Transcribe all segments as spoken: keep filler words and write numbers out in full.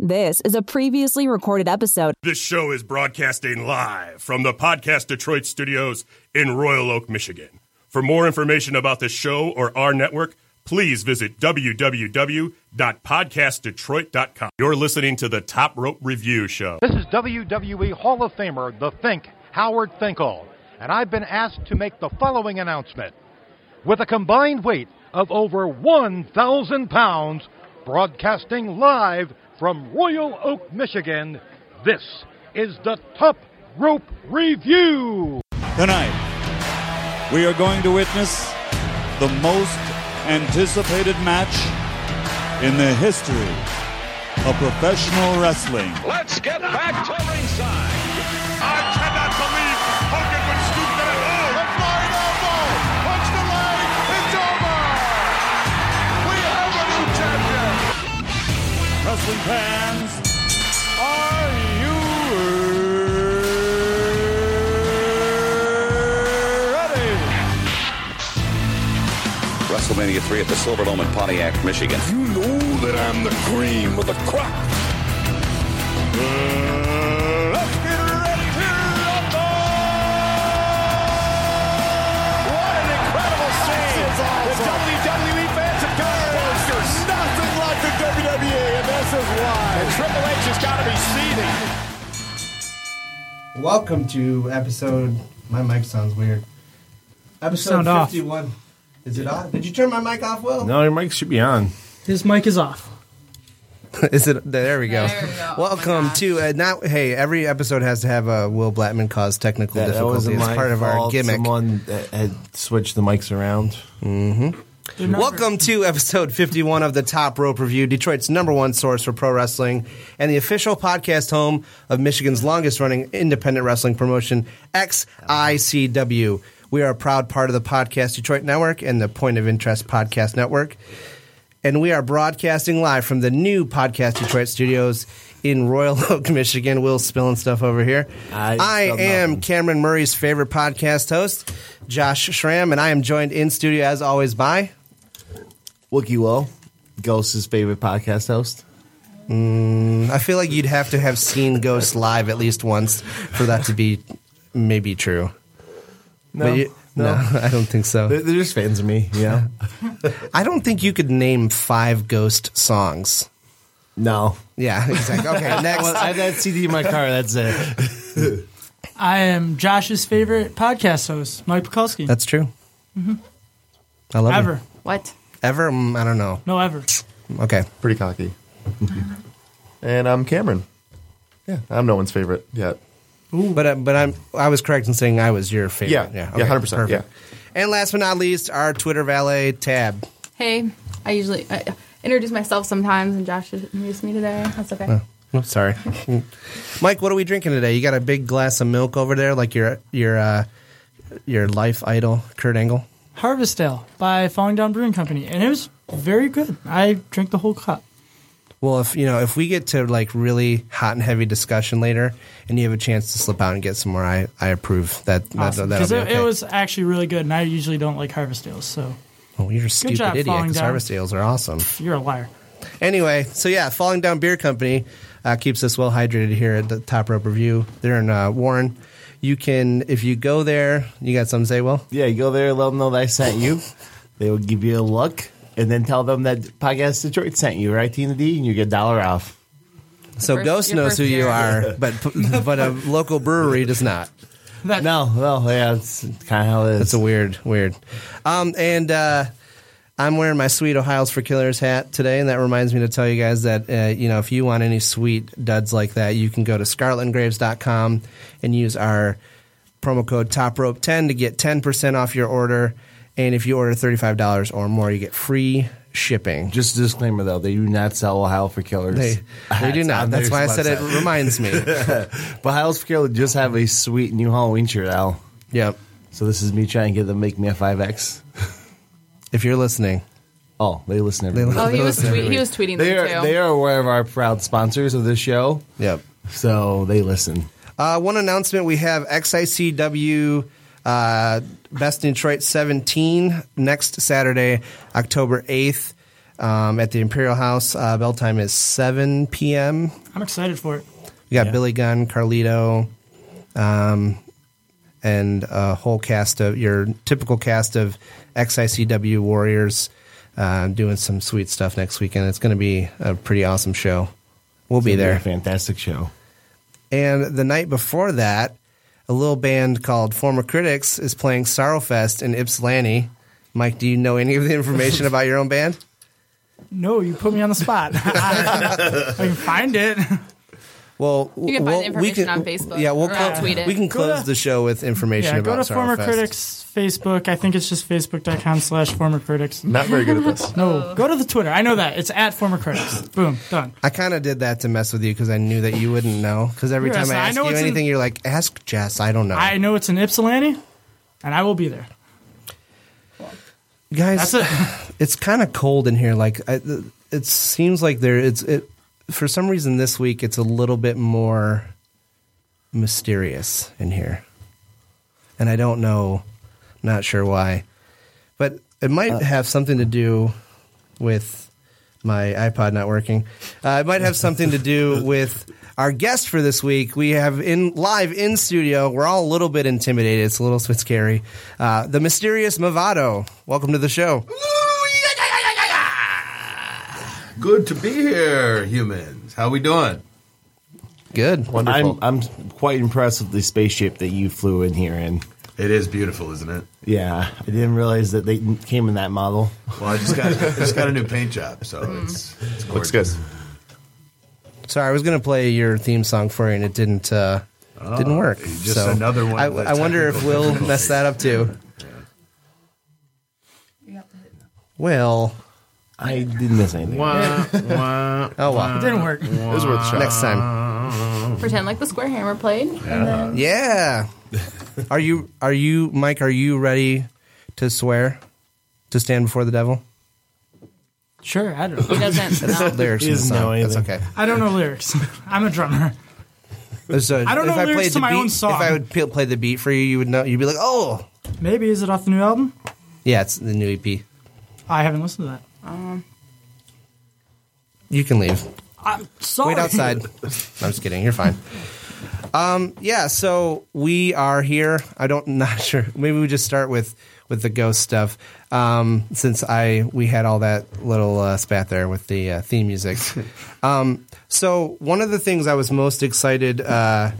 This is a previously recorded episode. This show is broadcasting live from the Podcast Detroit studios in Royal Oak, Michigan. For more information about this show or our network, please visit w w w dot podcast detroit dot com. You're listening to the Top Rope Review Show. This is W W E Hall of Famer, The Fink, Howard Finkel, and I've been asked to make the following announcement. With a combined weight of over one thousand pounds, broadcasting live from Royal Oak, Michigan, this is the Top Rope Review. Tonight, we are going to witness the most anticipated match in the history of professional wrestling. Let's get back to ringside. I cannot believe Hogan would scoop that at all. A flying elbow. Punch the leg. It's over. We have a new champion. Wrestling fans, are you ready? WrestleMania three at the Silverdome in Pontiac, Michigan. You know that I'm the cream of the crop. Uh, Triple H has got to be seething. Welcome to episode... My mic sounds weird. Episode sound fifty-one. Off. Is it off? Did you turn my mic off, Will? No, your mic should be on. His mic is off. Is it? There we go. There we go. Welcome oh to... Uh, now, hey, every episode has to have a uh, Will Blattman cause technical that difficulties. It's part of our gimmick. Someone had switched the mics around. Mm-hmm. Welcome to episode fifty-one of the Top Rope Review, Detroit's number one source for pro wrestling and the official podcast home of Michigan's longest-running independent wrestling promotion, X I C W. We are a proud part of the Podcast Detroit Network and the Point of Interest Podcast Network, and we are broadcasting live from the new Podcast Detroit studios in Royal Oak, Michigan. Will's spilling stuff over here. I, I am nothing. Cameron Murray's favorite podcast host, Josh Shram, and I am joined in studio, as always, by... Wookie Will, Ghost's favorite podcast host. Mm, I feel like you'd have to have seen Ghost live at least once for that to be maybe true. No, but you, no. no, I don't think so. They're, they're just fans of me, yeah. I don't think you could name five Ghost songs. No. Yeah, exactly. Okay, next. Well, I have that C D in my car. That's it. I am Josh's favorite podcast host, Mike Pekulski. That's true. Mm-hmm. I love Ever. Him. What? Ever? Mm, I don't know. No, ever. Okay. Pretty cocky. And I'm Cameron. Yeah, I'm no one's favorite yet. Ooh. But uh, but I'm I was correct in saying I was your favorite. Yeah, yeah, okay, yeah one hundred percent. Perfect. Yeah. And last but not least, our Twitter valet, Tab. Hey, I usually I introduce myself sometimes, and Josh introduced me today. That's okay. Oh, oh, sorry. Mike, what are we drinking today? You got a big glass of milk over there, like your your uh, your life idol, Kurt Angle. Harvest Ale by Falling Down Brewing Company, and it was very good. I drank the whole cup. Well, if you know, if we get to like really hot and heavy discussion later, and you have a chance to slip out and get some more, I, I approve that. Awesome. Because that, it, okay. it was actually really good, and I usually don't like Harvest Ales. So, well, you're a stupid job, idiot because Harvest Ales are awesome. You're a liar. Anyway, so yeah, Falling Down Beer Company uh, keeps us well hydrated here at the Top Rope Review. They're in uh, Warren. You can, if you go there, you got something to say, Will? Yeah, you go there, let them know that I sent you. They will give you a look, and then tell them that Podcast Detroit sent you, right, T and D, and you get a dollar off. So first, Ghost knows who year. You are, but but a local brewery does not. That, no, no, yeah, that's kind of how it is. That's a weird, weird. Um, and uh, I'm wearing my sweet Ohio's for Killers hat today, and that reminds me to tell you guys that, uh, you know, if you want any sweet duds like that, you can go to scarlet and graves dot com. And use our promo code Top Rope ten to get ten percent off your order. And if you order thirty-five dollars or more, you get free shipping. Just a disclaimer, though. They do not sell Ohio for Killers. They, they do not. That's why I said it reminds me. But Ohio's for Killers just have a sweet new Halloween shirt out. Yep. So this is me trying to get them make me a five X. If you're listening. Oh, they listen every week. Oh, he was, tweet, he was tweeting they them, are, too. They are one of our proud sponsors of this show. Yep. So they listen. Uh, one announcement, we have X I C W uh, Best in Detroit seventeen next Saturday, October eighth. um, at the Imperial House. Uh, bell time is seven p.m. I'm excited for it. We got yeah. Billy Gunn, Carlito, um, and a whole cast of your typical cast of X I C W warriors uh, doing some sweet stuff next weekend. It's going to be a pretty awesome show. We'll be there. Be a fantastic show. And the night before that, a little band called Former Critics is playing Sorrowfest in Ypsilanti. Mike, do you know any of the information about your own band? No, you put me on the spot. I, I can find it. Well, you can find we'll, the information we can, on Facebook. Yeah, we'll cl- tweet it. We can close to, the show with information yeah, about Sorrowfest. Go to Former Critics Facebook. I think it's just facebook.com slash Former Critics. Not very good at this. No, go to the Twitter. I know that. It's at Former Critics. Boom, done. I kind of did that to mess with you because I knew that you wouldn't know. Because every you're time I ask I you anything, in, you're like, ask Jess. I don't know. I know it's in Ypsilanti, and I will be there. Guys, it. It's kind of cold in here. Like I, it seems like there it's it. For some reason, this week, it's a little bit more mysterious in here. And I don't know, not sure why. But it might uh, have something to do with my iPod not working. Uh, it might have something to do with our guest for this week. We have in live in studio. We're all a little bit intimidated. It's a little bit scary. Uh, the mysterious Movado. Welcome to the show. Good to be here, humans. How we doing? Good. Wonderful. I'm, I'm quite impressed with the spaceship that you flew in here in. It is beautiful, isn't it? Yeah. I didn't realize that they came in that model. Well, I just got, I just got a new paint job, so it's, it's gorgeous. Looks good. Sorry, I was going to play your theme song for you, and it didn't uh, oh, didn't work. Just so another one. I, I wonder if we'll mess that up, too. Yeah. Well... I didn't miss anything. Wah, wah, oh, well. It didn't work. Wah. It was worth a shot. Next time. Pretend like the Square Hammer played. Yeah. And then... yeah. Are you, are you, Mike, are you ready to swear? To stand before the devil? Sure. I don't know. He doesn't know lyrics. He doesn't know anything. That's okay. I don't know lyrics. I'm a drummer. So I don't know I lyrics to my beat, own song. If I would play the beat for you, you would know. You'd be like, oh. Maybe. Is it off the new album? Yeah, it's the new E P. I haven't listened to that. Um, you can leave. I'm sorry. Wait outside. I'm just kidding. You're fine. Um, yeah, so we are here. I don't, not sure. Maybe we just start with, with the ghost stuff. Um, since I we had all that little uh, spat there with the uh, theme music. Um, so one of the things I was most excited uh,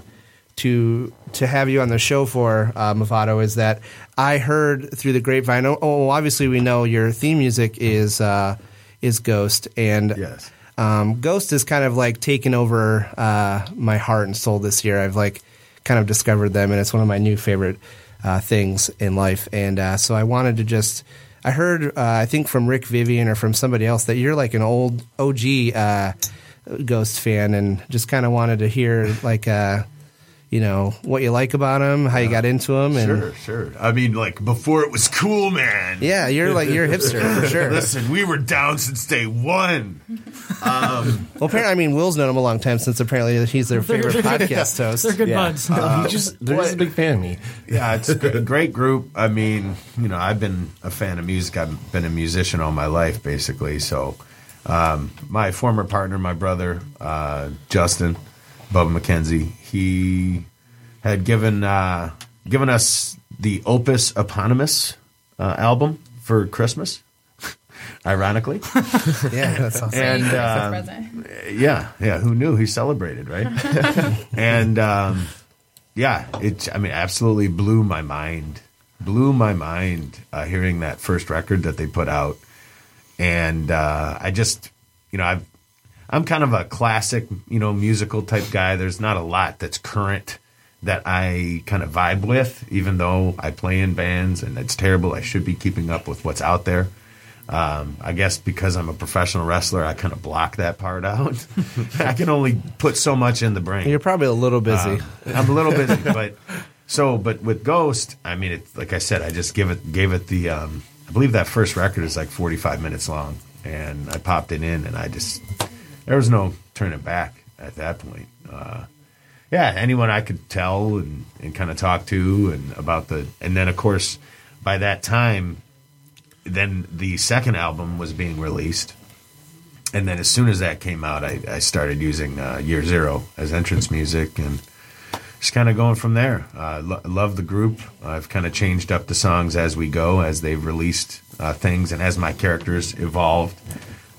to to have you on the show for, uh, Movado, is that I heard through the grapevine. Oh, oh, obviously we know your theme music is uh, is Ghost, and yes. um, Ghost is kind of like taken over uh, my heart and soul this year. I've like kind of discovered them, and it's one of my new favorite uh, things in life. And uh, so I wanted to just I heard uh, I think from Rick Vivian or from somebody else that you're like an old O G uh, Ghost fan, and just kind of wanted to hear like. Uh, You know, what you like about him, how you got into him. And sure, sure. I mean, like, before it was cool, man. Yeah, you're like, you're a hipster, for sure. Listen, we were down since day one. Um, well, apparently, I mean, Will's known him a long time since apparently he's their favorite podcast host. They're good yeah. buds. Uh, he just, they're what? just a big fan of me. Yeah, it's a great group. I mean, you know, I've been a fan of music. I've been a musician all my life, basically. So um, my former partner, my brother, uh, Justin, Bubba McKenzie, he had given uh, given us the Opus Eponymous uh, album for Christmas, ironically. Yeah, that's awesome. And, uh, yeah, yeah. Who knew? He celebrated, right? And um, yeah, it. I mean, absolutely blew my mind. Blew my mind uh, hearing that first record that they put out, and uh, I just, you know, I've. I'm kind of a classic, you know, musical type guy. There's not a lot that's current that I kind of vibe with, even though I play in bands, and it's terrible. I should be keeping up with what's out there. Um, I guess because I'm a professional wrestler, I kind of block that part out. I can only put so much in the brain. You're probably a little busy. Uh, I'm a little busy, but so, but with Ghost, I mean, it's like I said, I just give it, gave it the. Um, I believe that first record is like forty-five minutes long, and I popped it in, and I just. There was no turning back at that point. Uh, yeah, anyone I could tell and, and kind of talk to and about the – and then, of course, by that time, then the second album was being released, And then as soon as that came out, I, I started using uh, Year Zero as entrance music and just kind of going from there. I uh, lo- love the group. I've kind of changed up the songs as we go, as they've released uh, things and as my characters evolved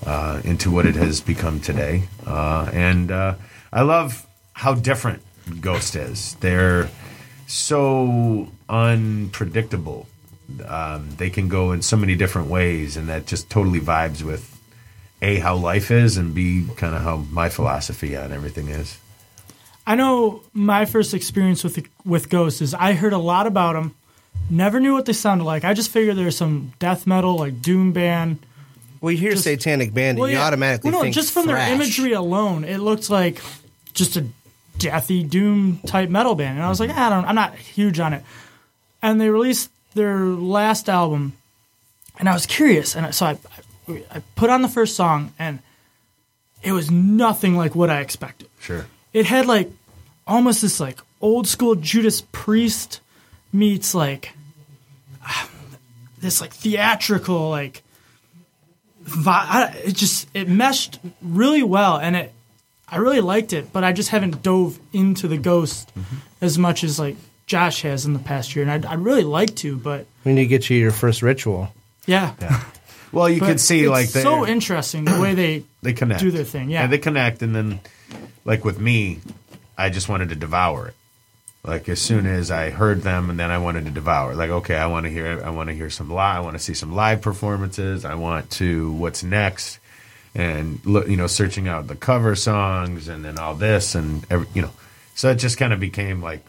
uh, into what it has become today. Uh, and uh, I love how different Ghost is. They're so unpredictable. Um, they can go in so many different ways, and that just totally vibes with A, how life is, and B, kind of how my philosophy on everything is. I know my first experience with with Ghost is I heard a lot about them, never knew what they sounded like. I just figured there was some death metal, like doom band. Well, you hear just, Satanic Band, and well, you yeah. automatically well, no, think just from thrash. Their imagery alone, it looked like just a deathy doom type metal band. And I was like, I don't, I'm not huge on it. And they released their last album, and I was curious, and so I. I I put on the first song, and it was nothing like what I expected. Sure. It had, like, almost this, like, old-school Judas Priest meets, like, this, like, theatrical, like, vi- it just, it meshed really well, and it, I really liked it, but I just haven't dove into the Ghost mm-hmm. as much as, like, Josh has in the past year, and I'd, I'd really like to, but... We need to get you your first Ritual. Yeah. Yeah. Well, you but could see it's like it's so interesting the way they they connect. Do their thing. Yeah. yeah, they connect, and then like with me, I just wanted to devour it. Like as soon as I heard them, and then I wanted to devour. Like okay, I want to hear, I want to hear some live, I want to see some live performances. I want to what's next, and look, you know, searching out the cover songs, and then all this, and every, you know, so it just kind of became like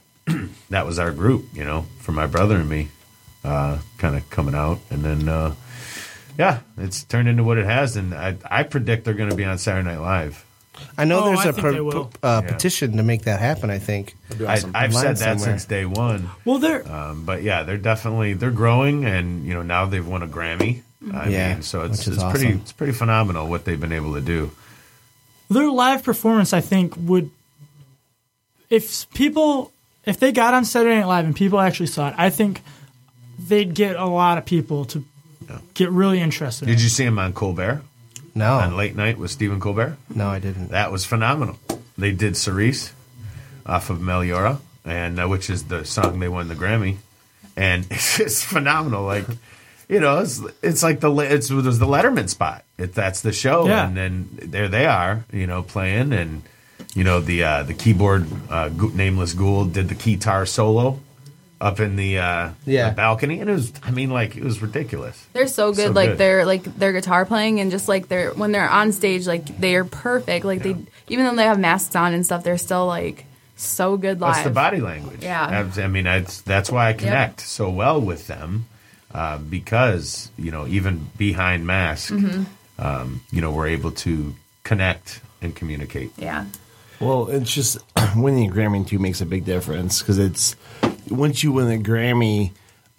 that was our group, you know, for my brother and me, uh, kind of coming out, and then. Uh, Yeah, it's turned into what it has, and I, I predict they're going to be on Saturday Night Live. I know oh, there's I a per, p- uh, yeah. petition to make that happen, I think. I, I've said that somewhere. Since day one. Well, they're... Um, but, yeah, they're definitely... They're growing, and, you know, now they've won a Grammy. I yeah, mean, so it's, it's awesome. pretty it's pretty phenomenal what they've been able to do. Their live performance, I think, would... If people... If they got on Saturday Night Live and people actually saw it, I think they'd get a lot of people to... Get really interested. Did you see him on Colbert? No. On Late Night with Stephen Colbert? No, I didn't. That was phenomenal. They did Cerise off of Meliora, and uh, which is the song they won the Grammy, and it's just phenomenal. Like, you know, it's, it's like the it's it was the Letterman spot. It, that's the show, yeah. And then there they are, you know, playing, and you know the uh, the keyboard uh, Nameless Ghoul did the guitar solo. Up in the, uh, yeah. the balcony, and it was, I mean, like, it was ridiculous. They're so good, so like, good. They're, like, their guitar playing, and just, like, they're, when they're on stage, like, they are perfect. Like, yeah. they, even though they have masks on and stuff, they're still, like, so good live. That's the body language. Yeah. I, I mean, I, that's why I connect yeah. so well with them, uh, because, you know, even behind mask, mm-hmm. um, you know, we're able to connect and communicate. Yeah. Well, it's just winning a Grammy, too, makes a big difference, because it's, once you win a Grammy,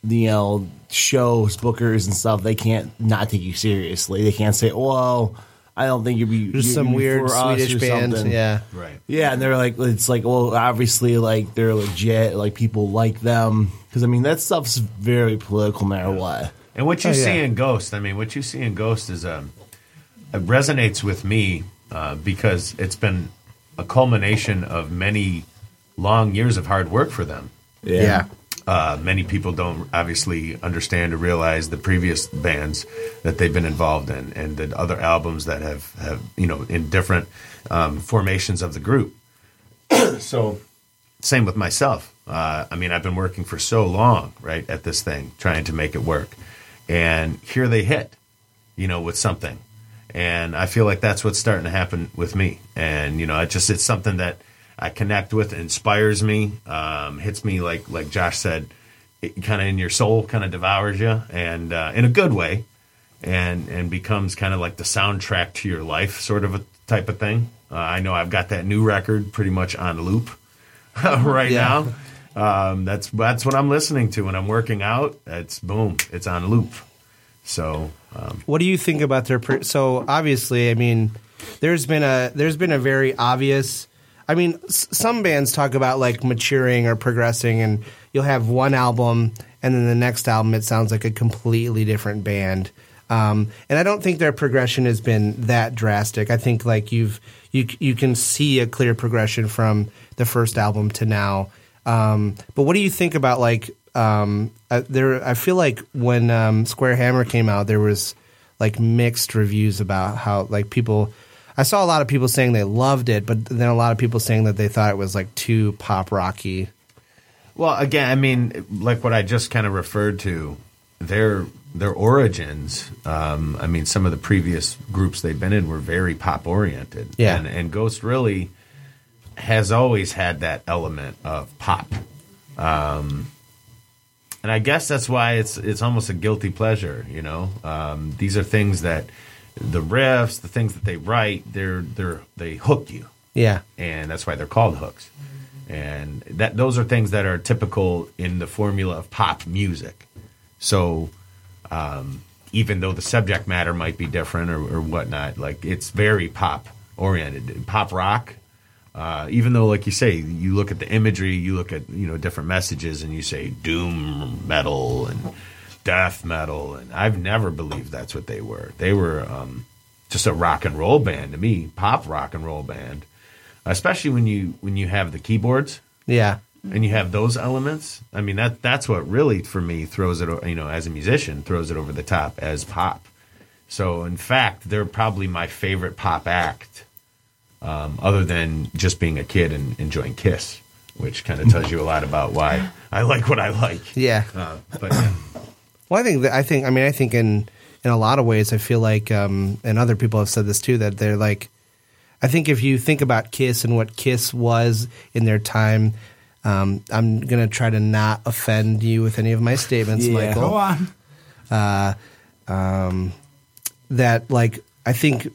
you know, shows, bookers and stuff, they can't not take you seriously. They can't say, well, I don't think you'd be just you'd some be weird Swedish band. Something. Yeah. Right. Yeah, and they're like, it's like, well, obviously, like, they're legit. Like, people like them. Because, I mean, that stuff's very political no matter yeah. what. And what you oh, see yeah. in Ghost, I mean, what you see in Ghost is, um, it resonates with me uh, because it's been a culmination of many long years of hard work for them. Yeah. Uh, many people don't obviously understand or realize the previous bands that they've been involved in and the other albums that have, have you know, in different um, formations of the group. So, same with myself. Uh, I mean, I've been working for so long, right, at this thing, trying to make it work. And here they hit, you know, with something. And I feel like that's what's starting to happen with me. And, you know, it just it's something that I connect with, inspires me, um, hits me like like Josh said, kind of in your soul, kind of devours you, and uh, in a good way, and and becomes kind of like the soundtrack to your life, sort of a type of thing. Uh, I know I've got that new record pretty much on loop right yeah. now. Um, that's that's what I'm listening to when I'm working out. It's boom, it's on loop. So, um, what do you think about their? Pre- so obviously, I mean, there's been a there's been a very obvious. I mean, some bands talk about, like, maturing or progressing, and you'll have one album, and then the next album, it sounds like a completely different band. Um, and I don't think their progression has been that drastic. I think like you've you you can see a clear progression from the first album to now. Um, but what do you think about like um, uh, there? I feel like when um, Square Hammer came out, there was like mixed reviews about how like people. I saw a lot of people saying they loved it, but then a lot of people saying that they thought it was like too pop rocky. Well, again, I mean, like what I just kind of referred to, their their origins. Um, I mean, some of the previous groups they've been in were very pop oriented. Yeah, and, and Ghost really has always had that element of pop, um, and I guess that's why it's it's almost a guilty pleasure. You know, um, these are things that. The riffs, the things that they write, they're they're they hook you. Yeah, and that's why they're called hooks. And that those are things that are typical in the formula of pop music. So, um, even though the subject matter might be different or, or whatnot, like it's very pop oriented, pop rock. Uh, even though, like you say, you look at the imagery, you look at you know different messages, and you say doom metal and. Death metal, and I've never believed that's what they were. They were um, just a rock and roll band to me, pop rock and roll band. Especially when you when you have the keyboards, yeah, and you have those elements. I mean that that's what really for me throws it. You know, as a musician, throws it over the top as pop. So in fact, they're probably my favorite pop act, um, other than just being a kid and enjoying Kiss, which kind of tells you a lot about why I like what I like. Yeah, uh, but. Yeah. Well, I think that I think I mean I think in, in a lot of ways I feel like um, and other people have said this too that they're like I think if you think about Kiss and what Kiss was in their time, um, I'm gonna try to not offend you with any of my statements, yeah, Michael. Go on. Uh, um, that like I think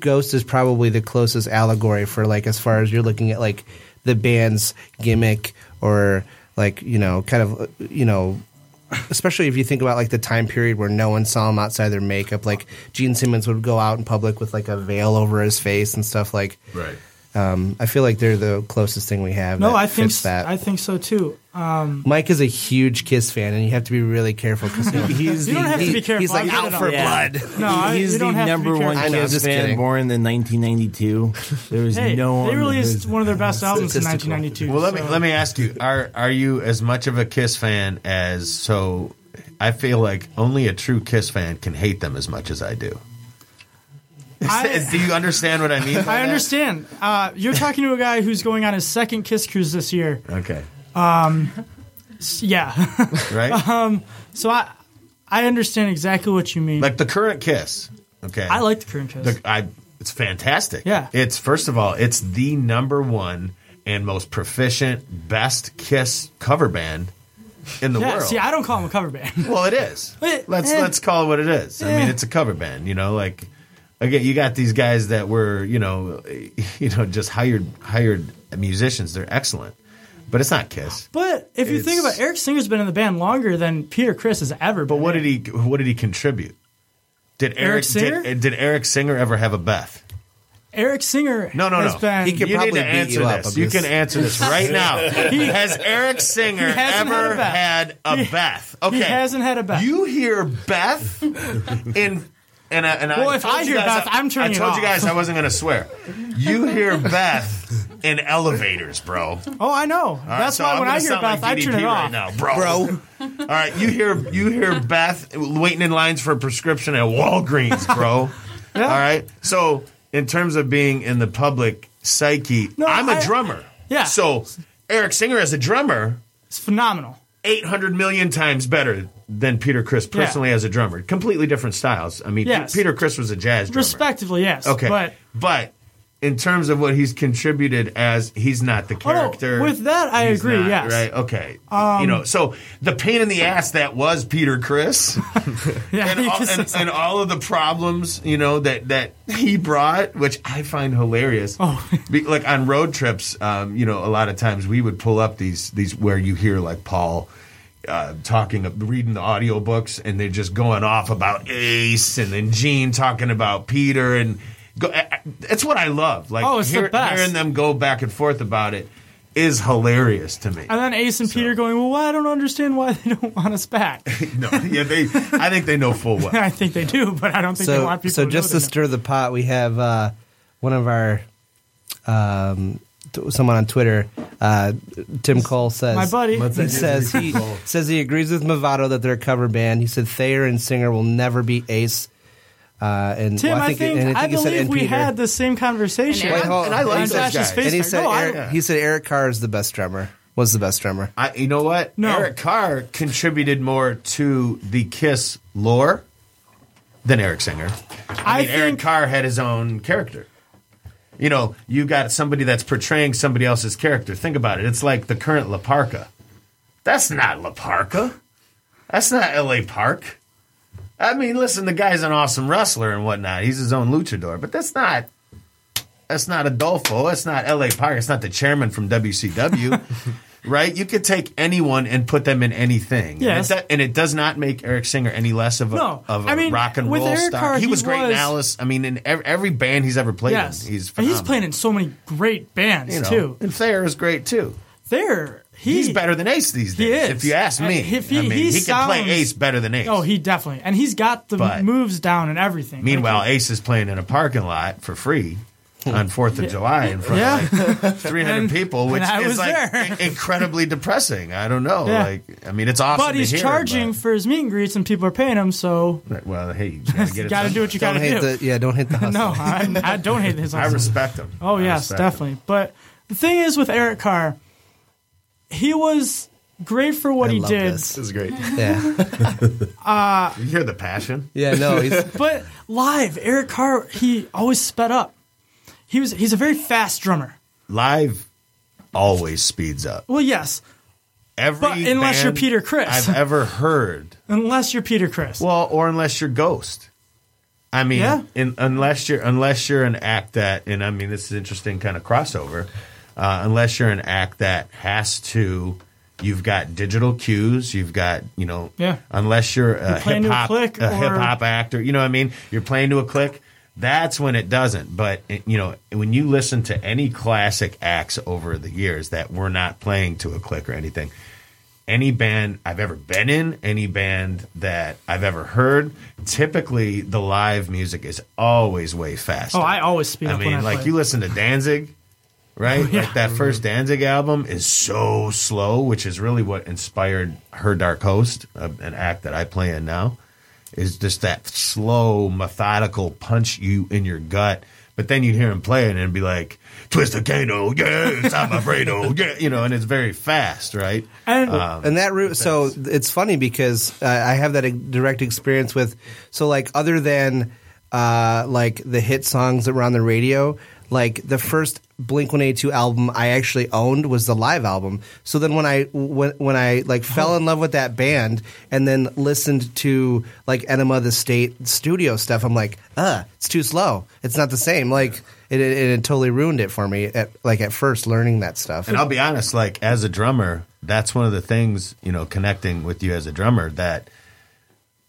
Ghost is probably the closest allegory for like as far as you're looking at like the band's gimmick or like you know kind of you know. Especially if you think about like the time period where no one saw him outside their makeup, like Gene Simmons would go out in public with like a veil over his face and stuff like. Right. Um, I feel like they're the closest thing we have. No, that I think fits that. I think so too. Um, Mike is a huge Kiss fan, and you have to be really careful because you know, he's you the, don't have he, to be careful. He's like I'll out for yeah. blood. No, I, he's the number one Kiss fan, born in nineteen ninety-two. There was hey, no. They released one of their best albums in nineteen ninety-two. Well, let so. me let me ask you: Are are you as much of a Kiss fan as so? I feel like only a true Kiss fan can hate them as much as I do. I, Do you understand what I mean? I understand. Uh, you're talking to a guy who's going on his second Kiss cruise this year. Okay. Um, yeah. Right. Um, so I, I understand exactly what you mean. Like the current Kiss. Okay. I like the current Kiss. The, I, it's fantastic. Yeah. It's first of all, it's the number one and most proficient, best Kiss cover band. In the yeah, world. See, I don't call them a cover band. Well, it is. But, let's eh. let's call it what it is. I eh. mean, it's a cover band. You know, like. Again, you got these guys that were, you know, you know, just hired hired musicians. They're excellent, but it's not Kiss. But if you it's, think about, it, Eric Singer's been in the band longer than Peter Criss has ever been. But what in. did he? What did he contribute? Did Eric, Eric Singer? Did, did Eric Singer ever have a Beth? Eric Singer. No, no, no. Has been, he can you probably need to answer you this. You can answer this right now. he, has Eric Singer ever had a Beth? Had a he, Beth? Okay, he hasn't had a Beth. You hear Beth in. And I, and well, I if I hear guys, Beth, I'm turning it off. I told you guys I wasn't going to swear. You hear Beth in elevators, bro. Oh, I know. Right, That's so why I'm when I hear Beth, like I turn it off. Right now, bro. bro. All right, you hear you hear Beth waiting in lines for a prescription at Walgreens, bro. Yeah. All right. So in terms of being in the public psyche, no, I'm I, a drummer. Yeah. So Eric Singer as a drummer. It's phenomenal. eight hundred million times better than Peter Criss personally yeah. as a drummer. Completely different styles. I mean, yes. P- Peter Criss was a jazz drummer. Respectively, yes. Okay. But, but in terms of what he's contributed as, he's not the character. Oh, with that, I he's agree, not, yes. Right? Okay. Um, you know, so the pain in the ass that was Peter Criss yeah, and, all, and, and all of the problems, you know, that, that he brought, which I find hilarious. Oh. Like on road trips, um, you know, a lot of times we would pull up these these where you hear like Paul Uh, talking, reading the audiobooks, and they're just going off about Ace, and then Gene talking about Peter, and go, I, I, that's what I love. Like oh, it's hear, the best. Hearing them go back and forth about it, is hilarious to me. And then Ace and so. Peter going, well, well, I don't understand why they don't want us back. no, yeah, they. I think they know full well. I think they do, but I don't think so, they want people so to So just know to stir know. the pot, we have uh, one of our um, t- someone on Twitter, uh, Tim Cole says, my buddy, he says he says he agrees with Movado that they're a cover band. He said Thayer and Singer will never be Ace. Uh, and Tim, well, I, think, I, think, and I, think I believe said, we Peter, had the same conversation. And, Wait, hold, and I like this guy. And he, no, said, I, Eric, yeah. he said Eric Carr is the best drummer. Was the best drummer. I, you know what? No. Eric Carr contributed more to the Kiss lore than Eric Singer. I, I mean, think, Eric Carr had his own character. You know, you got somebody that's portraying somebody else's character. Think about it. It's like the current La Parca. That's not La Parca. That's not L A Park. I mean, listen, the guy's an awesome wrestler and whatnot. He's his own luchador, but that's not that's not Adolfo. That's not L A Park. It's not the chairman from W C W, right? You could take anyone and put them in anything. Yes. And, it, and it does not make Eric Singer any less of a, no. of a I mean, rock and roll Eric star. Carr, he, he was great was, in Alice. I mean, in every, every band he's ever played yes. in, he's phenomenal. And he's playing in so many great bands, you know, too. And Thayer is great, too. Thayer... He, he's better than Ace these days, he is. If you ask me. If he, I mean, he, he sounds, can play Ace better than Ace. Oh, he definitely. And he's got the but, moves down and everything. Meanwhile, like, Ace is playing in a parking lot for free on fourth of July in front yeah. of like three hundred and, people, which is like in, incredibly depressing. I don't know. Yeah. Like, I mean, it's awesome But he's to hear, charging but, for his meet and greets, and people are paying him, so. Well, hey, you gotta get it gotta do what you don't gotta hate do. The, yeah, don't hate the hustle. No, I, I don't hate his hustle. I respect him. Oh, I yes, definitely. Him. But the thing is with Eric Carr, he was great for what I he love did. This. This is great. Yeah. uh, you hear the passion? Yeah, no. He's... But live, Eric Carr, he always sped up. He was He's a very fast drummer. Live always speeds up. Well, yes. Every but unless you're Peter Criss. I've ever heard. Unless you're Peter Criss. Well, or unless you're Ghost. I mean, yeah. in, unless you're unless you're an act that, and I mean, this is interesting kind of crossover. Uh, unless you're an act that has to, you've got digital cues, you've got, you know, yeah. unless you're a hip hop a hip hop actor, you know what I mean? You're playing to a click. That's when it doesn't. But, it, you know, when you listen to any classic acts over the years that were not playing to a click or anything, any band I've ever been in, any band that I've ever heard, typically the live music is always way faster. Oh, I always speed up. I mean, when I like play. You listen to Danzig. Right? Oh, yeah. Like that first Danzig album is so slow, which is really what inspired Her Dark Host, an act that I play in now, is just that slow, methodical punch you in your gut. But then you hear him play it and be like, twist the cano, yes, I'm afraid, oh, yeah. You know, and it's very fast, right? And, um, and that route, so it's funny because uh, I have that direct experience with, so like other than uh, like the hit songs that were on the radio, like the first Blink one eighty-two album I actually owned was the live album. So then when I when, when I like fell in love with that band and then listened to like Enema of the State studio stuff, I'm like, uh, it's too slow. It's not the same. Like it, it, it totally ruined it for me. At, like at first learning that stuff. And I'll be honest, like as a drummer, that's one of the things, you know, connecting with you as a drummer that.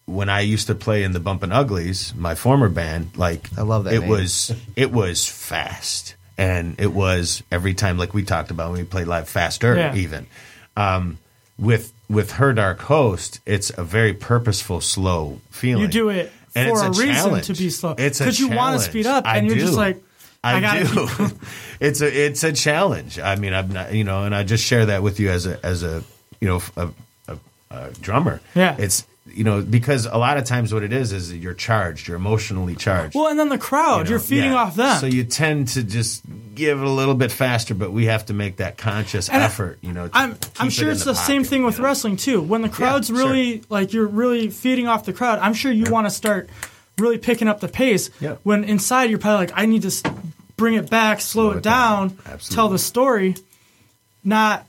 When I used to play in the Bumpin' Uglies, my former band, like I love that it name. was it was fast, and it was every time, like we talked about when we played live, faster yeah. even. Um, with with Her Dark Host, it's a very purposeful, slow feeling. You do it and for it's a, a reason to be slow. It's because you want to speed up, and I you're do. just like, I, I gotta do. it's a it's a challenge. I mean, I'm not, you know, and I just share that with you as a as a you know a, a, a drummer. Yeah, it's. You know, because a lot of times what it is is you're charged, you're emotionally charged. Well, and then the crowd, you know, you're feeding yeah. off them. So you tend to just give it a little bit faster, but we have to make that conscious and effort, I, you know. To I'm, keep I'm sure it in it's the, the pocket, same thing with know? wrestling, too. When the crowd's yeah, really, sure. like, you're really feeding off the crowd, I'm sure you yeah. want to start really picking up the pace. Yeah. When inside you're probably like, I need to bring it back, slow, slow it down, down. tell the story, not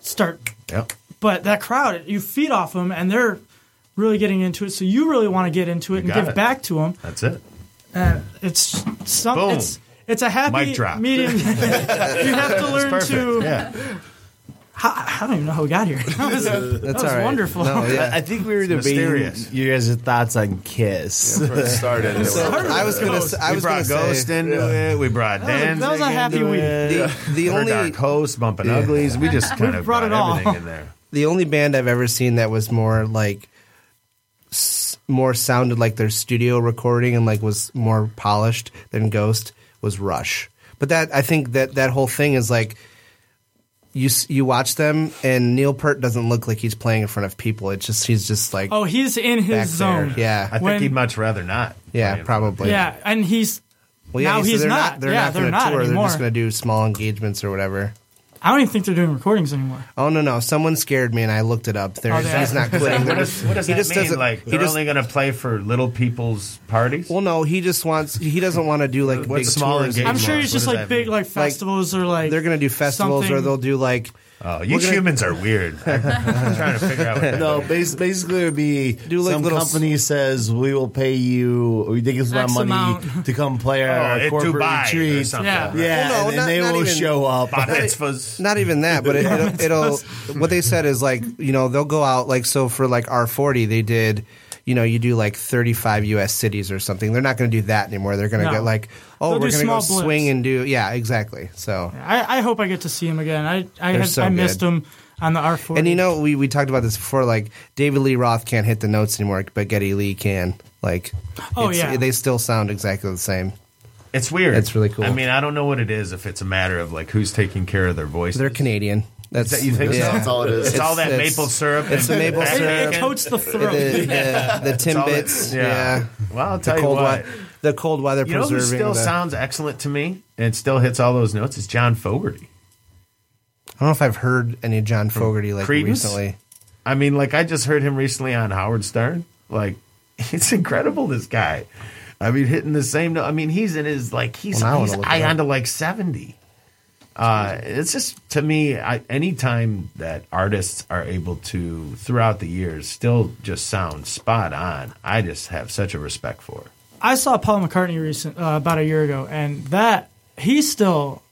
start. Yeah. But that crowd, you feed off them, and they're... really getting into it, so you really want to get into it you and give it. back to them. That's it. Uh, it's some. Boom. It's it's a happy medium. You have to learn to yeah. How, I don't even know how we got here. That was, That's that was all right. wonderful. No, yeah. I think we were it's debating mysterious. You guys' thoughts on Kiss. Yeah, it started. It started. I was going to. I was going to say. We brought Ghost into yeah. it. We brought Danzig. That was a happy week. The, the Her only Dark Host, Bumpin' yeah. Uglies. We just kind we of brought, brought it all. Everything in there. The only band I've ever seen that was more like, s- more sounded like their studio recording and like was more polished than Ghost was Rush. But that I think that that whole thing is like. You you watch them, and Neil Peart doesn't look like he's playing in front of people. It's just he's just like oh, he's in his zone. There. Yeah, I think when, he'd much rather not. Yeah, probably. Yeah, and he's well, yeah, now he's, so they're not. not. They're yeah, not they're not tour. Anymore. They're just going to do small engagements or whatever. I don't even think they're doing recordings anymore. Oh no no! Someone scared me, and I looked it up. There, oh, he's not quitting. What, is, what does he that just mean? Doesn't, like they're just, only going to play for little people's parties? Well, no, he just wants. He doesn't want to do like big small tours. I'm sure he's just like big mean? like festivals like, or like they're going to do festivals something. Or they'll do like. Oh, you gonna, humans are weird. I'm trying to figure out what that is. No, bas- basically it would be do like some little company s- says, we will pay you, or you think it's about money amount. To come play our oh, corporate Dubai retreat. Or something, yeah, right? yeah well, no, and, not, and they will even, show up. Not, it, not even that, but it, it'll, it'll what they said is like, you know, they'll go out, like, so for like R forty, they did, you know, you do like thirty-five U S cities or something. They're not going to do that anymore. They're going to no. get like, oh, They'll we're going to go swing blips. And do, yeah, exactly. So I, I hope I get to see him again. I I, had, so I missed him on the R four. And you know, we, we talked about this before. Like David Lee Roth can't hit the notes anymore, but Geddy Lee can. Like, oh yeah, they still sound exactly the same. It's weird. It's really cool. I mean, I don't know what it is. If it's a matter of like who's taking care of their voices, they're Canadian. That's that you think yeah. so? That's all it is. It's, it's all that it's, maple syrup. It's the maple syrup. It, it coats the throat. The, yeah. the, the Timbits. Yeah. yeah. Well, I'll tell the you what. Wa- the cold weather you preserving. You know who still the, sounds excellent to me and still hits all those notes is John Fogarty. I don't know if I've heard any John Fogarty like Credence? recently. I mean, like I just heard him recently on Howard Stern. Like, it's incredible, this guy. I mean, hitting the same note. I mean, he's in his, like, he's, well, he's eye on to like seventy. Uh, it's just, to me, I, anytime that artists are able to, throughout the years, still just sound spot on, I just have such a respect for it. I saw Paul McCartney recent uh, about a year ago, and that, he still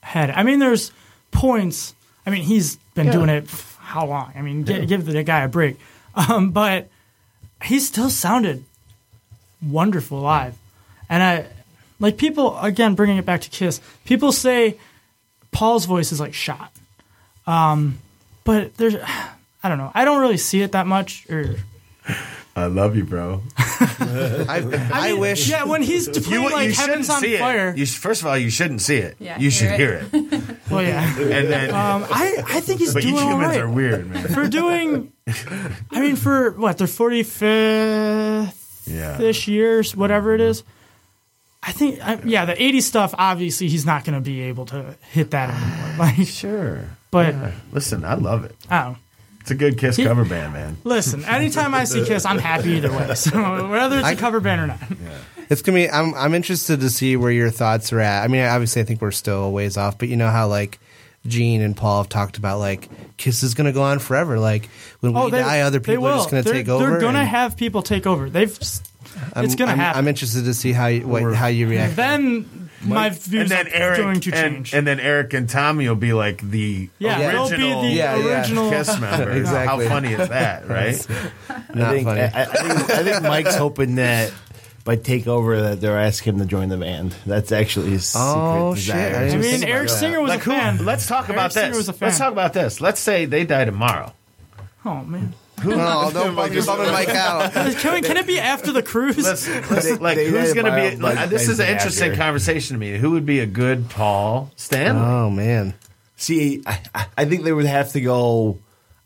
had it. I mean, there's points, I mean, he's been yeah. doing it for how long? I mean, yeah. g- give the guy a break. Um, but he still sounded wonderful live. And I, like people, again, bringing it back to Kiss, people say... Paul's voice is like shot, um, but there's I don't know. I don't really see it that much. Or... I love you, bro. I, I, I mean, wish. Yeah, when he's playing you, like you Heaven's on Fire. You, first of all, you shouldn't see it. Yeah, you hear should it. hear it. Well, yeah. And then, um, I I think he's doing all right. But humans are weird, man. For doing, I mean, for what their forty-fifth-ish yeah. years, whatever it is. I think, yeah, the eighties stuff, obviously, he's not going to be able to hit that anymore. Like, sure. But yeah. Listen, I love it. Oh. It's a good Kiss he, cover band, man. Listen, anytime I see Kiss, I'm happy either way. So whether it's a I, cover band or not. Yeah. It's going to be, I'm, I'm interested to see where your thoughts are at. I mean, obviously, I think we're still a ways off, but you know how, like, Gene and Paul have talked about, like, Kiss is going to go on forever. Like, when oh, we they, die, other people are just going to take over. They're going to have people take over. They've... I'm, it's gonna I'm, happen. I'm interested to see how you, what, how you react. Then my views then Eric, are going to change. And, and then Eric and Tommy will be like the yeah, original, be the yeah, original yeah. Kiss member. Exactly. How funny is that, right? Not I think, funny. I, I, think, I think Mike's hoping that by takeover that they're asking him to join the band. That's actually his oh, secret desire. I, I mean, Eric Singer was like, a fan. Who, let's talk Eric about Singer this. Let's talk about this. Let's say they die tomorrow. Oh, man. Who? No, don't bump Mike out. Can, can it be after the cruise? Let's, let's, like, they, who's going to be? Like, this is an interesting after. conversation to me. Who would be a good Paul Stanley? Oh man, see, I, I think they would have to go.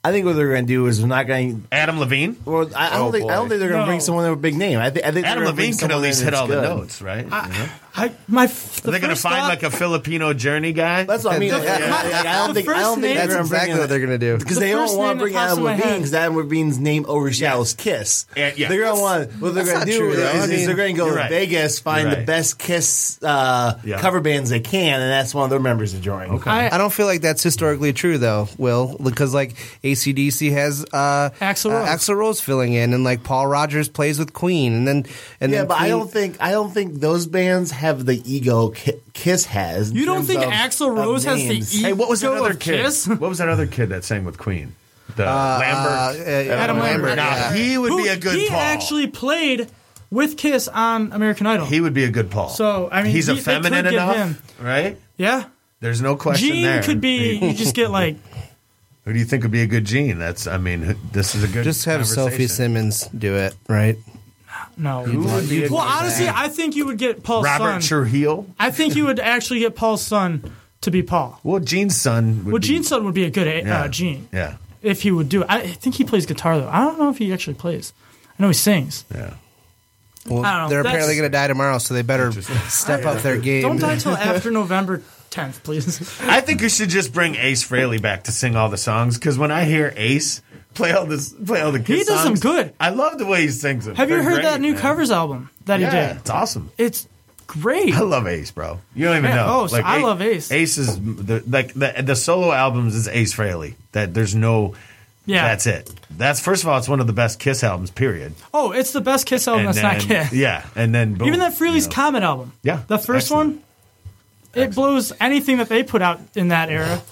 I think what they're going to do is they're not going. Adam Levine? Well, I, I don't oh, think boy. I don't think they're going to no. bring someone with a big name. I, th- I think Adam Levine could at least hit all good. the notes, right? I, you know? I, my f- the they're going to find thought, like a Filipino journey guy. That's what I mean. Like, I, like, I don't think I don't think that's exactly what they're going to do because the they don't want to bring Adam Levine because Adam Levine's name overshadows yeah. Kiss. Yeah, yeah. They're going to want what they're going to do is they're going to go to Vegas, find the best Kiss cover bands they can, and that's one of their members to join. Okay, I don't feel like that's historically true though, Will, because like. A C D C has uh, Axl Rose. Uh, Axl Rose filling in, and like Paul Rogers plays with Queen, and then and yeah, then but Queen... I don't think I don't think those bands have have the ego ki- Kiss has. You don't think of, Axl Rose has the ego? Hey, what was that other kid? Kiss? What was that other kid that sang with Queen? The uh, Lambert, uh, Adam, Adam Lambert. Lambert. Yeah. He would Who, be a good. He Paul. Actually played with Kiss on American Idol. He would be a good Paul. So I mean, he's he, effeminate enough, him. Right? Yeah. There's no question. Gene there. Could be. You just get like. Who do you think would be a good Gene? That's. I mean, this is a good. Just have Sophie Simmons do it, right? No. Who would be a well, honestly, guy? I think you would get Paul's Robert son. Robert Trujillo. I think you would actually get Paul's son to be Paul. Well, Gene's son. Would well, be, Gene's son would be a good uh, yeah. Gene. Yeah. If he would do it. I think he plays guitar, though. I don't know if he actually plays. I know he sings. Yeah. Well, I don't know. They're That's, apparently going to die tomorrow, so they better step up their game. Don't die till after November tenth, please. I think you should just bring Ace Frehley back to sing all the songs, because when I hear Ace play all this, play all the Kiss he does songs, them good. I love the way he sings them. Have They're you heard great, that new man. Covers album that yeah, he did? Yeah, it's awesome. It's great. I love Ace, bro. You don't even man, know. Oh, like, I Ace, love Ace. Ace is the, like the, the solo albums is Ace Frehley. That there's no. Yeah, that's it. That's first of all, it's one of the best Kiss albums. Period. Oh, it's the best Kiss album. And that's then, not Kiss. Yeah, and then boom, even that Frehley's you know. Comet album. Yeah, the first excellent. One. It excellent. Blows anything that they put out in that era.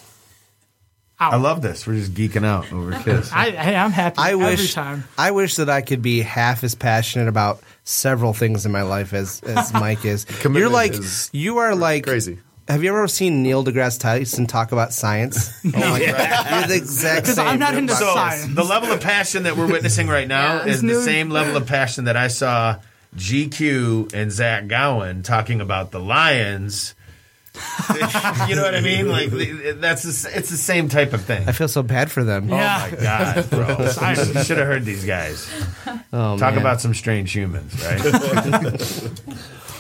Out. I love this. We're just geeking out over Kiss. I, hey, I'm happy I every wish, time. I wish that I could be half as passionate about several things in my life as, as Mike is. You're like, is you are like crazy. Have you ever seen Neil deGrasse Tyson talk about science? Oh my yeah. God. You're the exact same. Because I'm not into so science. The level of passion that we're witnessing right now yeah, is new. The same level of passion that I saw G Q and Zach Gowen talking about the Lions. You know what I mean? Like that's the, it's the same type of thing. I feel so bad for them. Yeah. Oh my God, bro! You should have heard these guys oh, talk man. About some strange humans, right?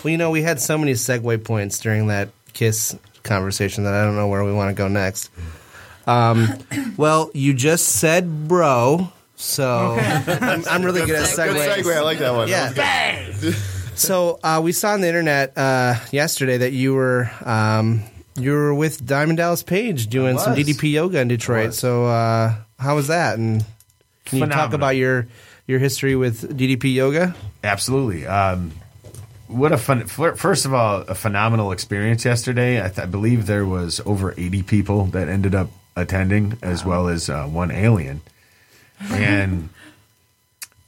Well, you know, we had so many segue points during that Kiss conversation that I don't know where we want to go next. Um, well, you just said, bro. So okay. I'm, I'm really good, good at segues. Good segue. I like that one. Yeah. That bang. So uh, we saw on the internet uh, yesterday that you were um, you were with Diamond Dallas Page doing some D D P yoga in Detroit. So uh, how was that? And can Phenomenal. You talk about your your history with D D P yoga? Absolutely. Um, what a fun! First of all, a phenomenal experience yesterday. I, th- I believe there was over eighty people that ended up attending, as wow. well as uh, one alien. And.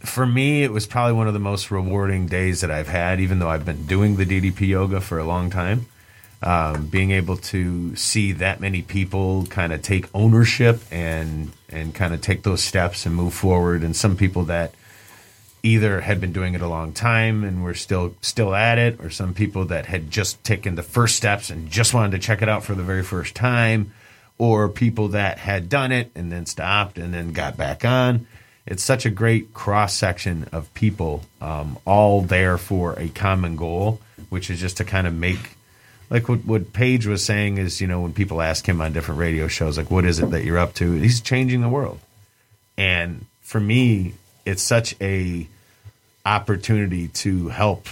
For me, it was probably one of the most rewarding days that I've had, even though I've been doing the D D P yoga for a long time. Um, being able to see that many people kind of take ownership and and kind of take those steps and move forward. And some people that either had been doing it a long time and were still still at it, or some people that had just taken the first steps and just wanted to check it out for the very first time, or people that had done it and then stopped and then got back on. It's such a great cross-section of people um, all there for a common goal, which is just to kind of make – like what, what Paige was saying is, you know, when people ask him on different radio shows, like, what is it that you're up to? He's changing the world. And for me, it's such a opportunity to help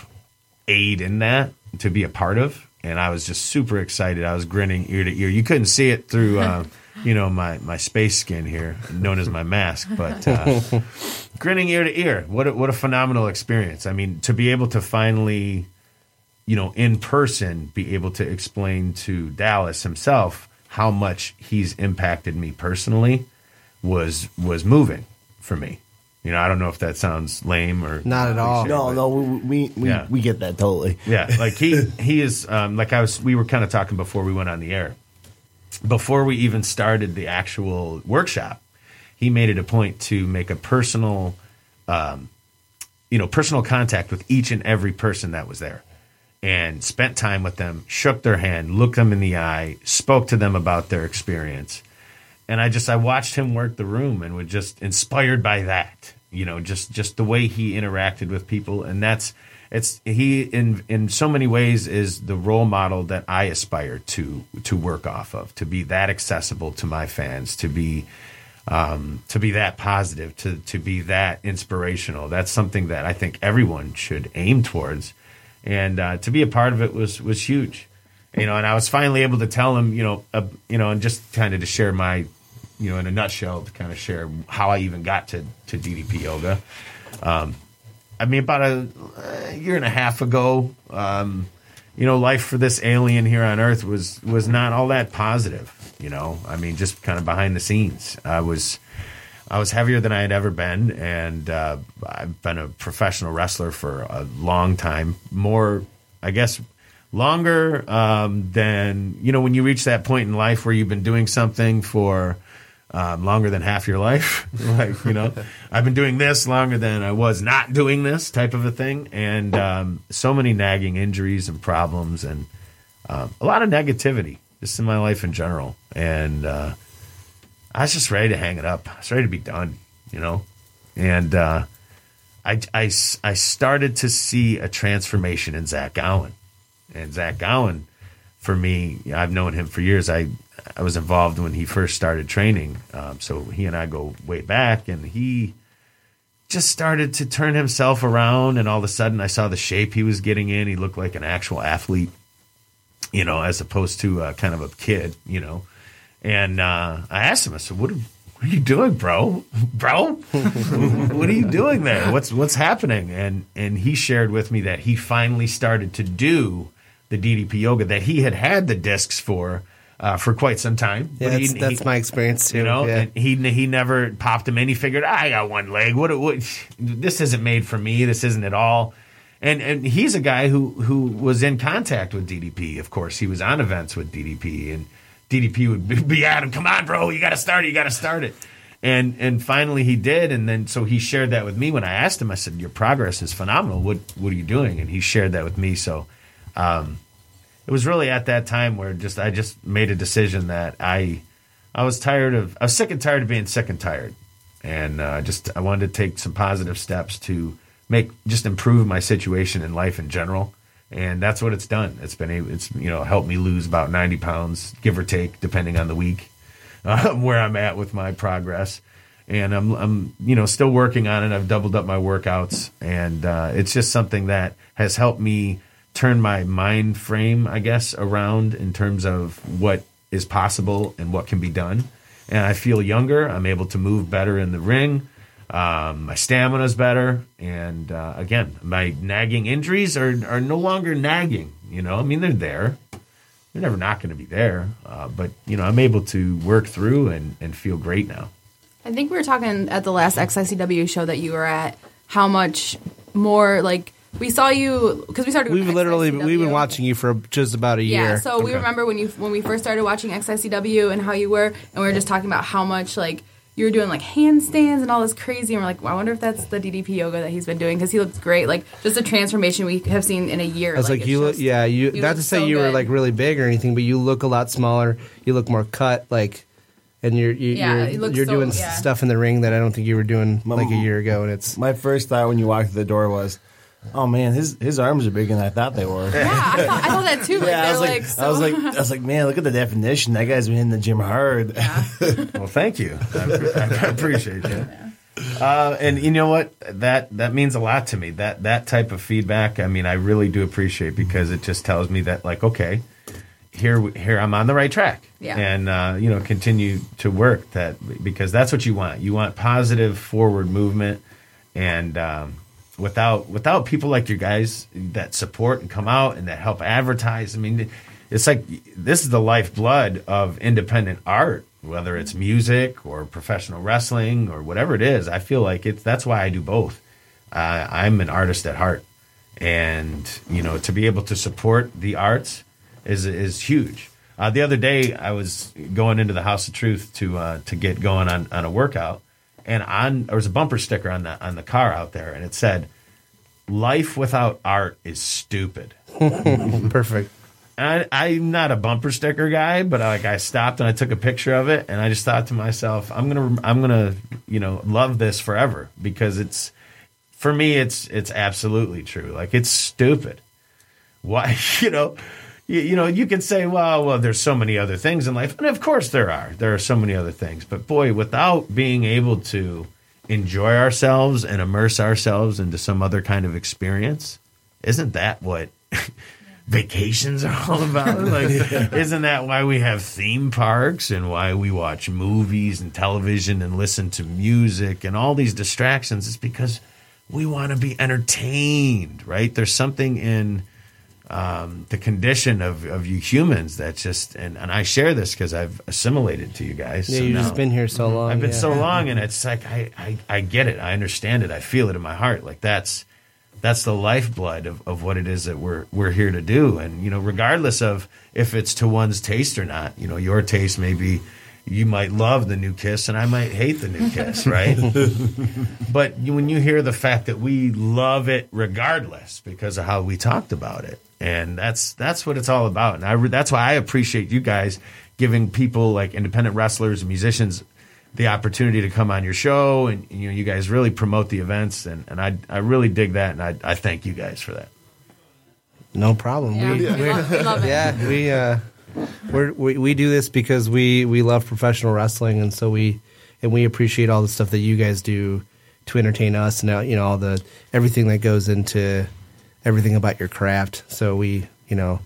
aid in that, to be a part of. And I was just super excited. I was grinning ear to ear. You couldn't see it through uh, – you know, my, my space skin here, known as my mask, but uh, grinning ear to ear. What a, what a phenomenal experience. I mean, to be able to finally, you know, in person, be able to explain to Dallas himself how much he's impacted me personally was was moving for me. You know, I don't know if that sounds lame or not at all. No, no, we we, yeah. we get that totally. Yeah, like he he is um, like I was. We were kind of talking before we went on the air. Before we even started the actual workshop, he made it a point to make a personal, um, you know, personal contact with each and every person that was there, and spent time with them, shook their hand, looked them in the eye, spoke to them about their experience, and I just I watched him work the room and was just inspired by that, you know, just just the way he interacted with people, and that's it's he in in so many ways is the role model that I aspire to to work off of, to be that accessible to my fans, to be um, to be that positive, to to be that inspirational. That's something that I think everyone should aim towards, and uh, to be a part of it was was huge, you know. And I was finally able to tell him, you know, uh, you know, and just kind of to share my, you know, in a nutshell, to kind of share how I even got to to D D P yoga. Um, I mean, about a year and a half ago, um, you know, life for this alien here on Earth was was not all that positive. You know, I mean, just kind of behind the scenes, I was I was heavier than I had ever been, and uh, I've been a professional wrestler for a long time. More, I guess, longer um, than, you know, when you reach that point in life where you've been doing something for um, longer than half your life. Like, you know, I've been doing this longer than I was not doing this type of a thing. And um, so many nagging injuries and problems, and um, a lot of negativity just in my life in general. And uh, I was just ready to hang it up. I was ready to be done, you know. And uh, I, I, I started to see a transformation in Zach Gowen. And Zach Gowen, for me, I've known him for years. I, I was involved when he first started training. Um, so he and I go way back. And he just started to turn himself around. And all of a sudden, I saw the shape he was getting in. He looked like an actual athlete, you know, as opposed to uh, kind of a kid, you know. And uh, I asked him, I said, what are, what are you doing, bro? Bro? What are you doing there? What's what's happening? And, and he shared with me that he finally started to do the D D P yoga that he had had the discs for uh, for quite some time. Yeah, he, that's, that's he, my experience too. You know, yeah. And he he never popped them in. He figured, ah, I got one leg. What, what? This isn't made for me. This isn't at all. And and he's a guy who who was in contact with D D P. Of course, he was on events with D D P, and D D P would be at him. Come on, bro, you got to start it. You got to start it. And and finally he did. And then so he shared that with me when I asked him. I said, your progress is phenomenal. What what are you doing? And he shared that with me. So. Um, it was really at that time where just I just made a decision that I I was tired of I was sick and tired of being sick and tired, and uh, just I wanted to take some positive steps to make just improve my situation in life in general, and that's what it's done. It's been a, it's you know helped me lose about ninety pounds, give or take, depending on the week, uh, where I'm at with my progress, and I'm I'm you know still working on it. I've doubled up my workouts, and uh, it's just something that has helped me turn my mind frame, I guess, around in terms of what is possible and what can be done. And I feel younger. I'm able to move better in the ring. Um, my stamina is better. And uh, again, my nagging injuries are, are no longer nagging. You know, I mean, they're there. They're never not going to be there. Uh, but, you know, I'm able to work through and, and feel great now. I think we were talking at the last X I C W show that you were at, how much more, like, we saw you because we started. We've literally X I C W. We've been watching you for just about a year. Yeah, so okay. We remember when you when we first started watching X I C W and how you were, and we were just talking about how much like you were doing like handstands and all this crazy, and we're like, well, I wonder if that's the D D P yoga that he's been doing because he looks great. Like just a transformation we have seen in a year. I was like, like you look, yeah, you. you not to say so you good. were like really big or anything, but you look a lot smaller. You look more cut, like, and you're you, yeah, you're, you're so, doing yeah. stuff in the ring that I don't think you were doing my, like a year ago. And it's my first thought when you walked through the door was, oh man, his his arms are bigger than I thought they were. Yeah, I thought, I thought that too. Like, yeah, I was like, like so... I was like, I was like, man, look at the definition. That guy's been in the gym hard. Yeah. Well, thank you. I, I appreciate you. Uh, and you know what? That that means a lot to me. That that type of feedback, I mean, I really do appreciate because it just tells me that, like, okay, here here I'm on the right track. Yeah. And uh, you know, continue to work that because that's what you want. You want positive forward movement, and. Um, Without without people like you guys that support and come out and that help advertise, I mean, it's like this is the lifeblood of independent art, whether it's music or professional wrestling or whatever it is. I feel like it's that's why I do both. Uh, I'm an artist at heart, and you know, to be able to support the arts is is huge. Uh, the other day, I was going into the House of Truth to uh, to get going on, on a workout. And on there was a bumper sticker on the on the car out there, and it said, "Life without art is stupid." Perfect. And I, I'm not a bumper sticker guy, but I, like I stopped and I took a picture of it, and I just thought to myself, "I'm gonna I'm gonna you know love this forever because it's for me it's it's absolutely true. Like it's stupid. Why you know." You, you know, you can say, well, well, there's so many other things in life. And of course there are. There are so many other things. But, boy, without being able to enjoy ourselves and immerse ourselves into some other kind of experience, isn't that what vacations are all about? Like, isn't that why we have theme parks and why we watch movies and television and listen to music and all these distractions? It's because we want to be entertained, right? There's something in um, the condition of, of you humans that's just, and, and I share this because I've assimilated to you guys. Yeah, so you've just been here so long. I've been yeah. so long, and it's like I, I, I get it. I understand it. I feel it in my heart. Like that's that's the lifeblood of, of what it is that we're we're here to do. And, you know, regardless of if it's to one's taste or not, you know, your taste may be, you might love the new Kiss and I might hate the new Kiss, right? But when you hear the fact that we love it regardless because of how we talked about it, and that's that's what it's all about. And I re- that's why I appreciate you guys giving people like independent wrestlers and musicians the opportunity to come on your show, and you know, you guys really promote the events, and, and I I really dig that, and I I thank you guys for that. No problem. Yeah, we, yeah. we love, we love it. Yeah, we uh We're, we we do this because we, we love professional wrestling, and so we and we appreciate all the stuff that you guys do to entertain us, and you know all the everything that goes into everything about your craft. So we you know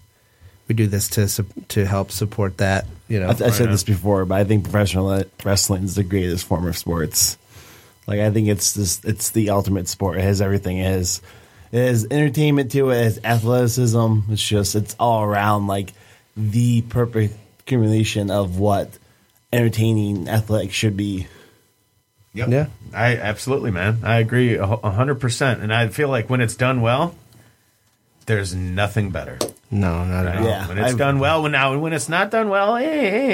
we do this to to help support that. You know, I, I said right this before, but I think professional wrestling is the greatest form of sports. Like I think it's this it's the ultimate sport. It has everything. It has it has entertainment to it. It has athleticism. It's just it's all around like. The perfect accumulation of what entertaining athletics should be. Yep. Yeah, I absolutely, man. I agree one hundred percent. And I feel like when it's done well, there's nothing better. No, not at all. Yeah. When it's I've, done well, when now when it's not done well, hey, hey,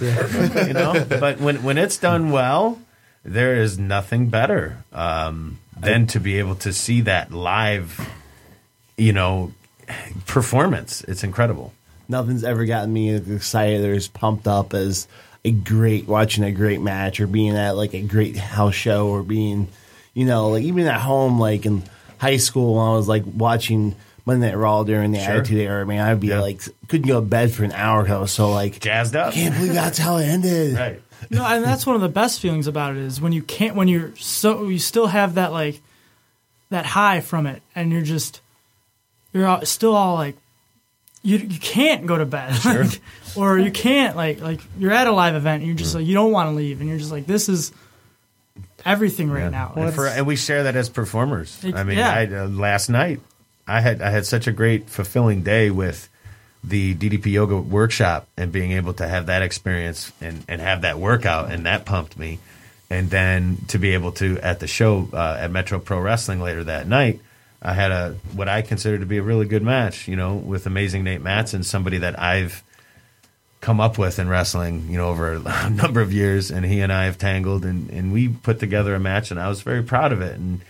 hey. Yeah. You know. But when when it's done well, there is nothing better um, than I, to be able to see that live, you know, performance. It's incredible. Nothing's ever gotten me as excited or as pumped up as a great watching a great match or being at like a great house show or being, you know, like even at home, like in high school when I was like watching Monday Night Raw during the sure. Attitude Era, I mean, I'd be yeah. like, couldn't go to bed for an hour or so, so like jazzed up. I can't believe that's how it ended. Right. No, and that's one of the best feelings about it is when you can't, when you're so, you still have that like, that high from it and you're just, you're still all like, You you can't go to bed, sure. like, or you can't like like you're at a live event and you're just mm. like you don't want to leave and you're just like this is everything right yeah. now. And, for, and we share that as performers. It, I mean, yeah. I, uh, last night I had I had such a great fulfilling day with the D D P Yoga workshop and being able to have that experience and, and have that workout, and that pumped me. And then to be able to at the show uh, at Metro Pro Wrestling later that night. I had a what I consider to be a really good match, you know, with amazing Nate Matson, somebody that I've come up with in wrestling, you know, over a number of years, and he and I have tangled, and, and we put together a match, and I was very proud of it. And,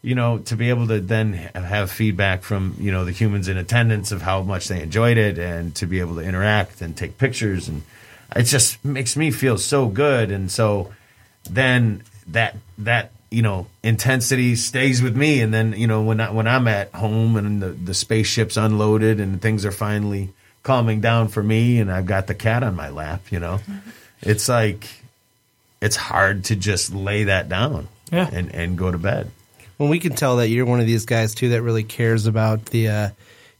you know, to be able to then have feedback from, you know, the humans in attendance of how much they enjoyed it, and to be able to interact and take pictures, and it just makes me feel so good. And so then that that. you know, intensity stays with me. And then, you know, when, I, when I'm at home and the, the spaceship's unloaded and things are finally calming down for me and I've got the cat on my lap, you know, it's like, it's hard to just lay that down yeah. and, and go to bed. Well, we can tell that you're one of these guys, too, that really cares about the uh,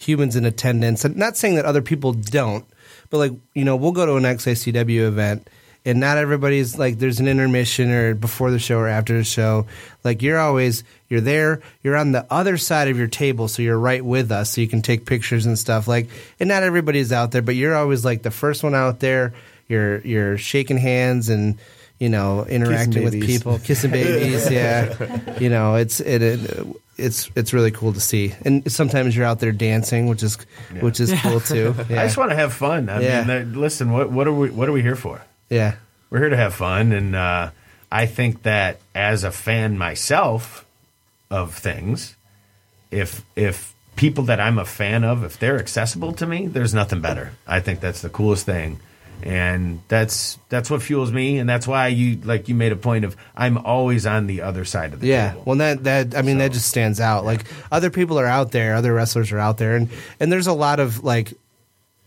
humans in attendance. And not saying that other people don't, but like, you know, we'll go to an X I C W event and not everybody's like there's an intermission or before the show or after the show. Like you're always you're there. You're on the other side of your table, so you're right with us, so you can take pictures and stuff. Like, and not everybody's out there, but you're always like the first one out there. You're you're shaking hands and you know interacting with people, kissing babies. yeah, you know it's it, it it's it's really cool to see. And sometimes you're out there dancing, which is yeah. which is yeah. cool too. Yeah. I just want to have fun. I yeah. mean, listen, what what are we what are we here for? Yeah, we're here to have fun, and uh, I think that as a fan myself of things, if if people that I'm a fan of, if they're accessible to me, there's nothing better. I think that's the coolest thing, and that's that's what fuels me, and that's why you like you made a point of I'm always on the other side of the yeah. table. Yeah, well that that I mean so, that just stands out. Like other people are out there, other wrestlers are out there, and and there's a lot of like.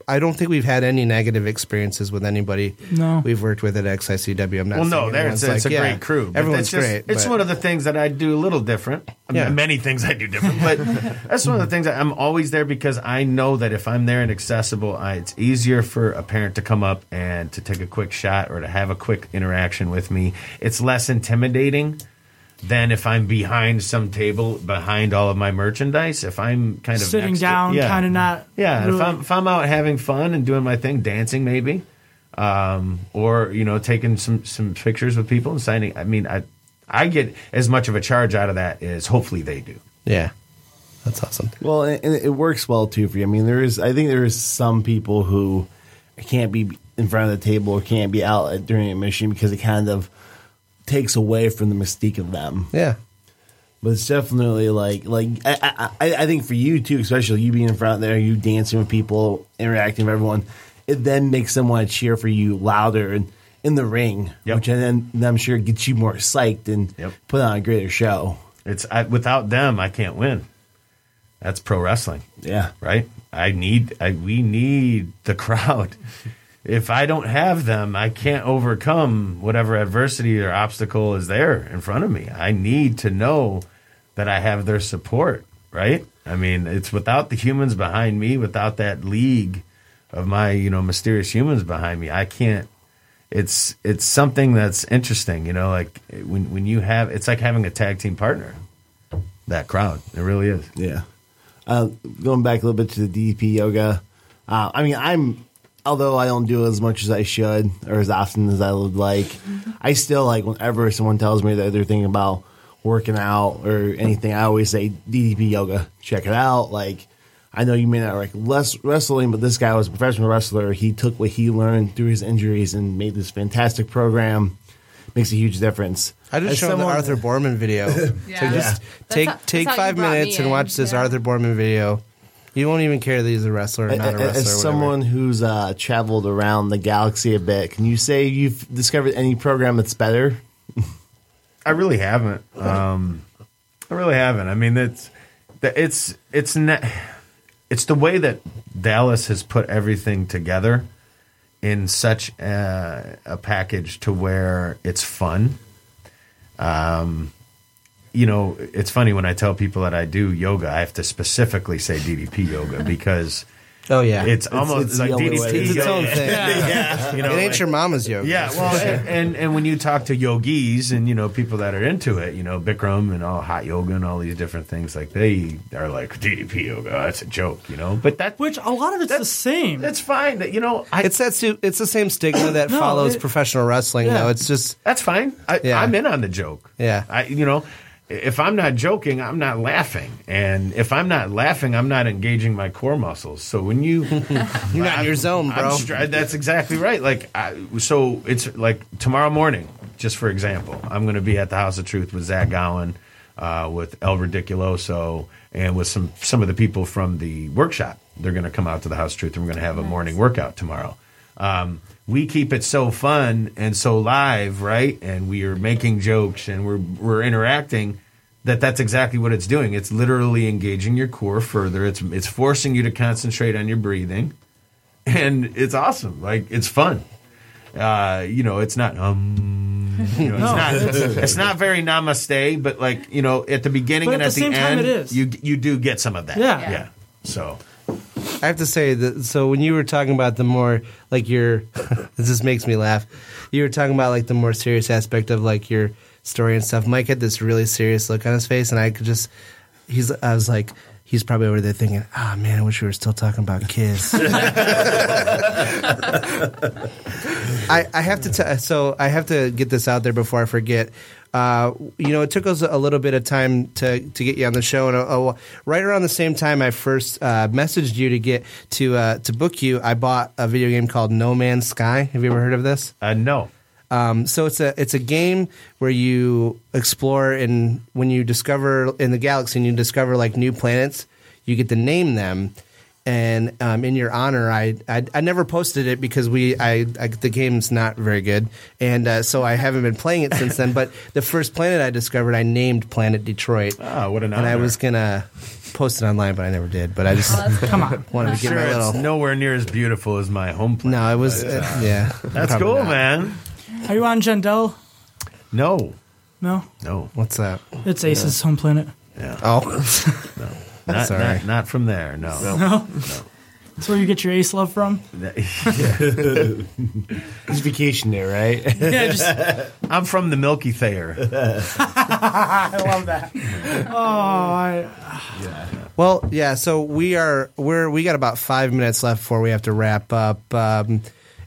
I don't think we've had any negative experiences with anybody no. we've worked with at X I C W. I'm not well, no, there, it's, like, it's a yeah, great crew. Everyone's it's just, great. It's but. one of the things that I do a little different. I mean, yeah. Many things I do different, but that's one of the things that I'm always there because I know that if I'm there and accessible, I, it's easier for a parent to come up and to take a quick shot or to have a quick interaction with me. It's less intimidating than if I'm behind some table, behind all of my merchandise. If I'm kind of sitting down, to, yeah, kind of not. Yeah, really. if I'm if I'm out having fun and doing my thing, dancing maybe, um, or you know, taking some, some pictures with people and signing. I mean, I I get as much of a charge out of that as hopefully they do. Yeah, that's awesome. Well, and it works well too for you. I mean, there is I think there is some people who can't be in front of the table or can't be out during a mission because it kind of takes away from the mystique of them. Yeah. But it's definitely like, like I, I, I think for you too, especially you being in front there, you dancing with people, interacting with everyone, it then makes them want to cheer for you louder and in the ring, yep. which then I'm sure gets you more psyched and yep. put on a greater show. It's I, without them, I can't win. That's pro wrestling. Yeah. Right. I need, I, we need the crowd. If I don't have them, I can't overcome whatever adversity or obstacle is there in front of me. I need to know that I have their support, right? I mean, it's without the humans behind me, without that league of my, you know, mysterious humans behind me, I can't. It's it's something that's interesting, you know, like when when you have, it's like having a tag team partner, that crowd. It really is. Yeah. Uh, going back a little bit to the D D P yoga, uh, I mean, I'm, although I don't do it as much as I should or as often as I would like, I still, like, whenever someone tells me that they're thinking about working out or anything, I always say, D D P Yoga, check it out. Like, I know you may not like less wrestling, but this guy was a professional wrestler. He took what he learned through his injuries and made this fantastic program. Makes a huge difference. I just showed the Arthur Borman video. yeah. So just yeah. take, how, take five minutes and in. watch this yeah. Arthur Borman video. You won't even care that he's a wrestler or not a wrestler. As someone who's uh, traveled around the galaxy a bit, can you say you've discovered any program that's better? I really haven't. Um, I really haven't. I mean, it's it's it's not, it's the way that Dallas has put everything together in such a, a package to where it's fun. Um. You know, it's funny when I tell people that I do yoga, I have to specifically say D D P yoga because oh yeah, it's, it's almost it's like D D P way. It's its own thing. yeah. yeah. You know, it ain't like, your mama's yoga. Yeah, well, and, and and when you talk to yogis and you know people that are into it, you know Bikram and all hot yoga and all these different things, like they are like D D P yoga. That's a joke, you know. But that which a lot of it's the same. That's fine. That you know, I, it's that it's the same stigma that no, follows it, professional wrestling. Yeah. Though it's just that's fine. I, yeah. I'm in on the joke. Yeah, I you know. If I'm not joking, I'm not laughing. And if I'm not laughing, I'm not engaging my core muscles. So when you... You're not in your zone, bro. Str- that's exactly right. Like I, So it's like tomorrow morning, just for example, I'm going to be at the House of Truth with Zach Gowen, uh, with El Ridiculoso, and with some, some of the people from the workshop. They're going to come out to the House of Truth, and we're going to have nice. a morning workout tomorrow. Um, we keep it so fun and so live, right? And we are making jokes and we're we're interacting. That that's exactly what it's doing. It's literally engaging your core further. It's it's forcing you to concentrate on your breathing, and it's awesome. Like it's fun. Uh, you know, it's not um. You know, no. it's not it's not very namaste, but like you know, at the beginning but and at, at the, the same end, time it is. you you do get some of that. Yeah, yeah. yeah. So. I have to say that. So when you were talking about the more like your, this just makes me laugh. You were talking about like the more serious aspect of like your story and stuff. Mike had this really serious look on his face, and I could just, he's. I was like, he's probably over there thinking, ah, oh, man, I wish we were still talking about Kiss. I, I have to t- so I have to get this out there before I forget. Uh, you know, it took us a little bit of time to, to get you on the show, and uh, right around the same time I first uh, messaged you to get to uh, to book you, I bought a video game called No Man's Sky. Have you ever heard of this? Uh, no. Um, so it's a it's a game where you explore, and when you discover in the galaxy and you discover like new planets, you get to name them. And um, in your honor, I, I I never posted it because we I, I the game's not very good, and uh, so I haven't been playing it since then. But the first planet I discovered, I named Planet Detroit. Oh, what an honor! And I was gonna post it online, but I never did. But I just oh, come on wanted to get sure, my little. It's nowhere near as beautiful as my home planet. No, it was but, uh, yeah. That's cool, not. man. Are you on Jandel? No, no, no. What's that? It's Ace's yeah. home planet. Yeah. Oh. no. Not, Sorry. Not, not from there, no. No. no. no. That's where you get your ace love from. It's vacation there, right? Yeah, just I'm from the Milky Thayer. I love that. Oh, I, yeah. Well, yeah. So we are we're we got about five minutes left before we have to wrap up. Um,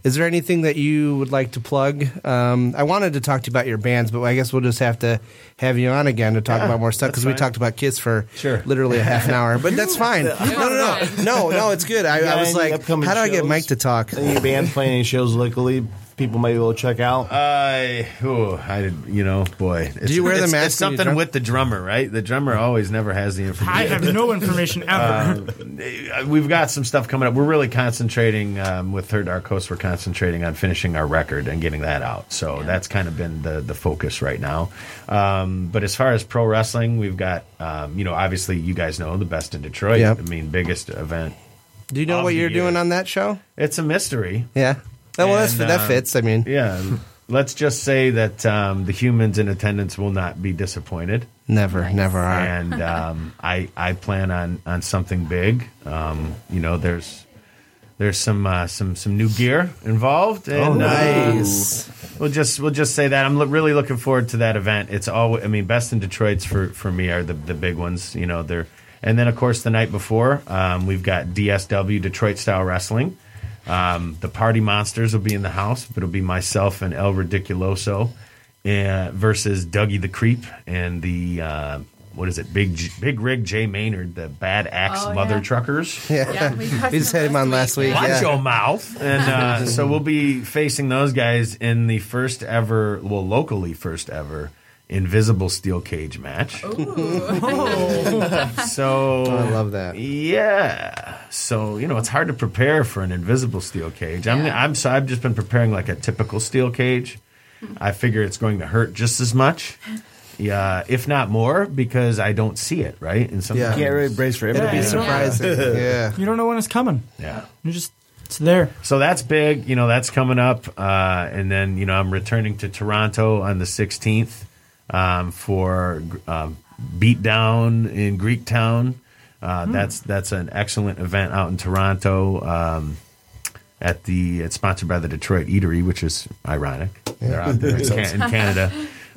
is there anything that you would like to plug? Um, I wanted to talk to you about your bands, but I guess we'll just have to have you on again to talk yeah, about more stuff because we talked about Kiss for sure. literally a half an hour, but that's fine. No, no, no, no, no, it's good. I, I was like, how do I get Mike to talk? Any band playing any shows locally? People might be able to check out. Uh, oh, I did. You know, boy. It's, do you wear the mask? It's something drum- with the drummer, right? The drummer always never has the information. I have no information ever. Uh, we've got some stuff coming up. We're really concentrating um, with Her Dark Host. We're concentrating on finishing our record and getting that out. So yeah. that's kind of been the the focus right now. Um, but as far as pro wrestling, we've got um, you know, obviously you guys know the Best in Detroit. Yep. I mean, biggest event. Do you know what you're year. doing on that show? It's a mystery. Yeah. Oh, well, and, that's, that fits. I mean, yeah. Let's just say that um, the humans in attendance will not be disappointed. Never, nice. never are. And um, I, I plan on, on something big. Um, you know, there's there's some uh, some some new gear involved. And, oh, nice. Uh, we'll just we'll just say that I'm lo- really looking forward to that event. It's always, I mean, Best in Detroit's for, for me are the, the big ones. You know, they're and then of course the night before um, we've got D S W, Detroit Style Wrestling. Um, the Party Monsters will be in the house, but it'll be myself and El Ridiculoso uh, versus Dougie the Creep and the, uh, what is it, Big G- Big Rig Jay Maynard, the Bad Axe oh, Mother yeah. Truckers. Yeah, yeah we, we just had him on last week. week. Watch yeah. your mouth. And uh, so we'll be facing those guys in the first ever, well, locally first ever, Invisible Steel Cage match. Oh. So I love that. Yeah. So, you know, it's hard to prepare for an invisible steel cage. Yeah. I'm I'm so I've just been preparing like a typical steel cage. I figure it's going to hurt just as much. Yeah, if not more, because I don't see it, right? And sometimes yeah. you can't really brace for it. It'll be surprising. Yeah. yeah. You don't know when it's coming. Yeah. You just It's there. So that's big, you know, that's coming up. Uh, and then, you know, I'm returning to Toronto on the sixteenth. Um, for um, Beatdown in Greektown. Uh, mm. That's that's an excellent event out in Toronto. Um, at the it's sponsored by the Detroit Eatery, which is ironic. Yeah. They're out there in, Can- in Canada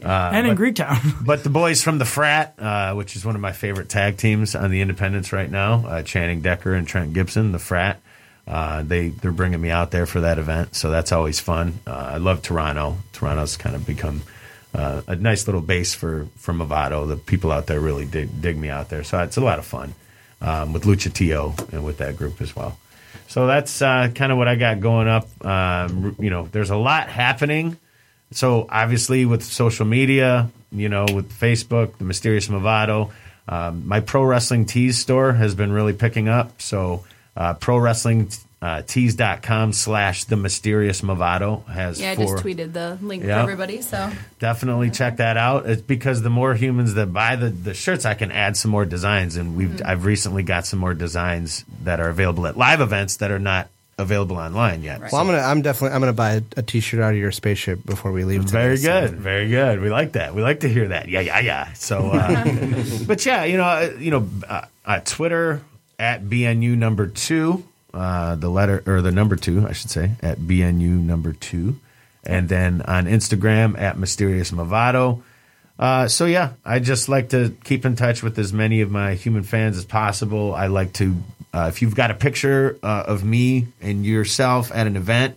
uh, and but, in Greektown. But the boys from the Frat, uh, which is one of my favorite tag teams on the independents right now, uh, Channing Decker and Trent Gibson, the Frat. Uh, they they're bringing me out there for that event, so that's always fun. Uh, I love Toronto. Toronto's kind of become. Uh, a nice little base for, for Movado. The people out there really dig, dig me out there. So it's a lot of fun um, with Lucha Tio and with that group as well. So that's uh, kind of what I got going up. Um, you know, there's a lot happening. So obviously with social media, you know, with Facebook, the Mysterious Movado, um, my Pro Wrestling Tees store has been really picking up. So uh, Pro Wrestling Tees. Uh, tees dot com slash the mysterious Movado has yeah I four, just tweeted the link yeah, for everybody, so definitely check that out. It's because the more humans that buy the, the shirts, I can add some more designs, and we've mm-hmm. I've recently got some more designs that are available at live events that are not available online yet. Right. Well, I'm gonna I'm definitely I'm gonna buy a t-shirt out of your spaceship before we leave. Today, very good, so. very good. We like that. We like to hear that. Yeah, yeah, yeah. So, uh, but yeah, you know, you know, uh, uh, Twitter at B N U number two. Uh, the letter or the number two, I should say, at B N U number two, and then on Instagram at Mysterious Movado. Uh, so yeah, I just like to keep in touch with as many of my human fans as possible. I like to, uh, if you've got a picture uh, of me and yourself at an event,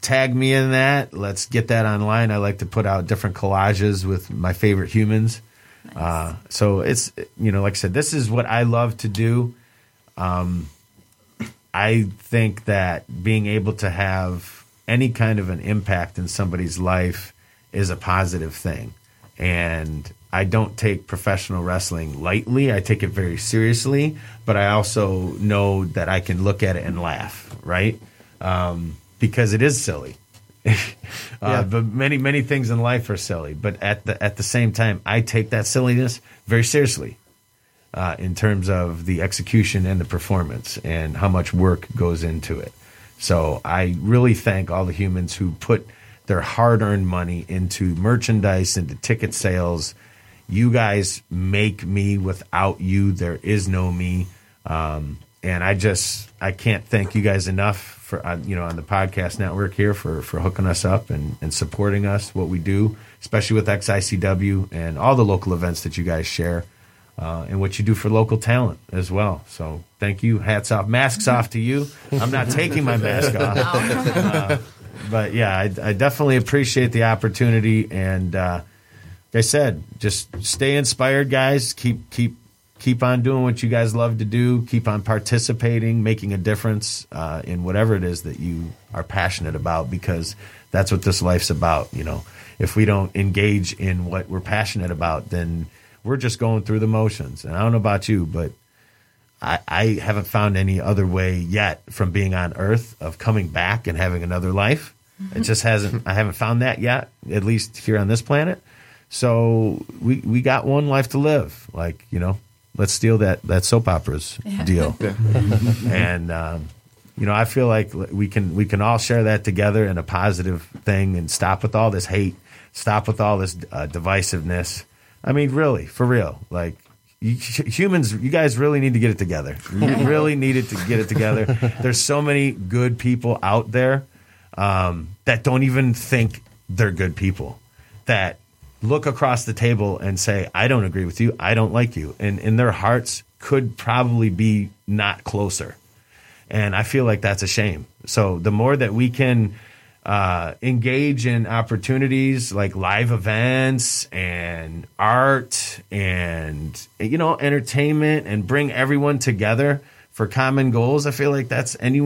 tag me in that. Let's get that online. I like to put out different collages with my favorite humans. Nice. Uh, so it's, you know, like I said, this is what I love to do. Um, I think that being able to have any kind of an impact in somebody's life is a positive thing. And I don't take professional wrestling lightly. I take it very seriously, but I also know that I can look at it and laugh, right? Um, because it is silly. uh, yeah. But many, many things in life are silly. But at the at the same time, I take that silliness very seriously. Uh, in terms of the execution and the performance and how much work goes into it. So I really thank all the humans who put their hard-earned money into merchandise, into ticket sales. You guys make me. Without you, there is no me. Um, And I just I can't thank you guys enough for uh, you know, on the podcast network here for for hooking us up and, and supporting us, what we do, especially with X I C W and all the local events that you guys share, uh, and what you do for local talent as well. So thank you. Hats off, masks off to you. I'm not taking my mask off, uh, but yeah, I, I definitely appreciate the opportunity. And uh, like I said, just stay inspired, guys. Keep keep. Keep on doing what you guys love to do. Keep on participating, making a difference uh, in whatever it is that you are passionate about, because that's what this life's about. You know, if we don't engage in what we're passionate about, then we're just going through the motions. And I don't know about you, but I, I haven't found any other way yet from being on Earth of coming back and having another life. It just hasn't. I haven't found that yet, at least here on this planet. So we we got one life to live. Like, you know. Let's steal that, that soap opera's yeah. deal. Yeah. And, um, you know, I feel like we can we can all share that together in a positive thing and stop with all this hate, stop with all this uh, divisiveness. I mean, really, for real. Like, you, humans, you guys really need to get it together. You really need it to get it together. There's so many good people out there um, that don't even think they're good people, that look across the table and say, I don't agree with you. I don't like you. And in their hearts could probably be not closer. And I feel like that's a shame. So the more that we can uh, engage in opportunities like live events and art and, you know, entertainment, and bring everyone together for common goals, I feel like that's any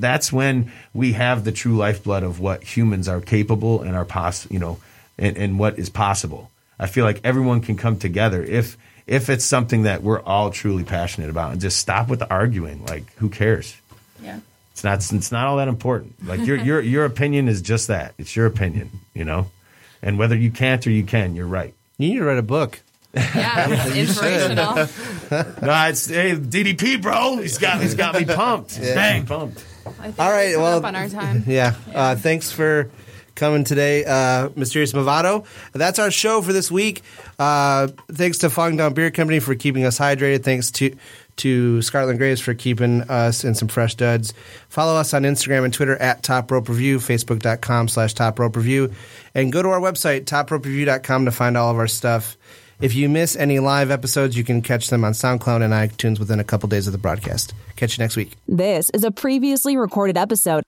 that's when we have the true lifeblood of what humans are capable and are possible, you know, And, and what is possible. I feel like everyone can come together if if it's something that we're all truly passionate about, and just stop with the arguing. Like, who cares? Yeah, it's not it's not all that important. Like, your your your opinion is just that. It's your opinion, you know. And whether you can't or you can, you're right. You need to write a book. Yeah, it's inspirational. No, it's hey, D D P, bro. He's got he's got me pumped. Yeah. Dang, pumped. I think all right, we're well, up on our time. Yeah. yeah. Uh, thanks for. Coming today, uh, Mysterious Movado. That's our show for this week. Uh, thanks to Falling Down Beer Company for keeping us hydrated. Thanks to to Scarlet and Graves for keeping us in some fresh duds. Follow us on Instagram and Twitter at Top Rope Review, Facebook.com slash Top Rope Review, and go to our website, Top Rope Review dot com, to find all of our stuff. If you miss any live episodes, you can catch them on SoundCloud and iTunes within a couple days of the broadcast. Catch you next week. This is a previously recorded episode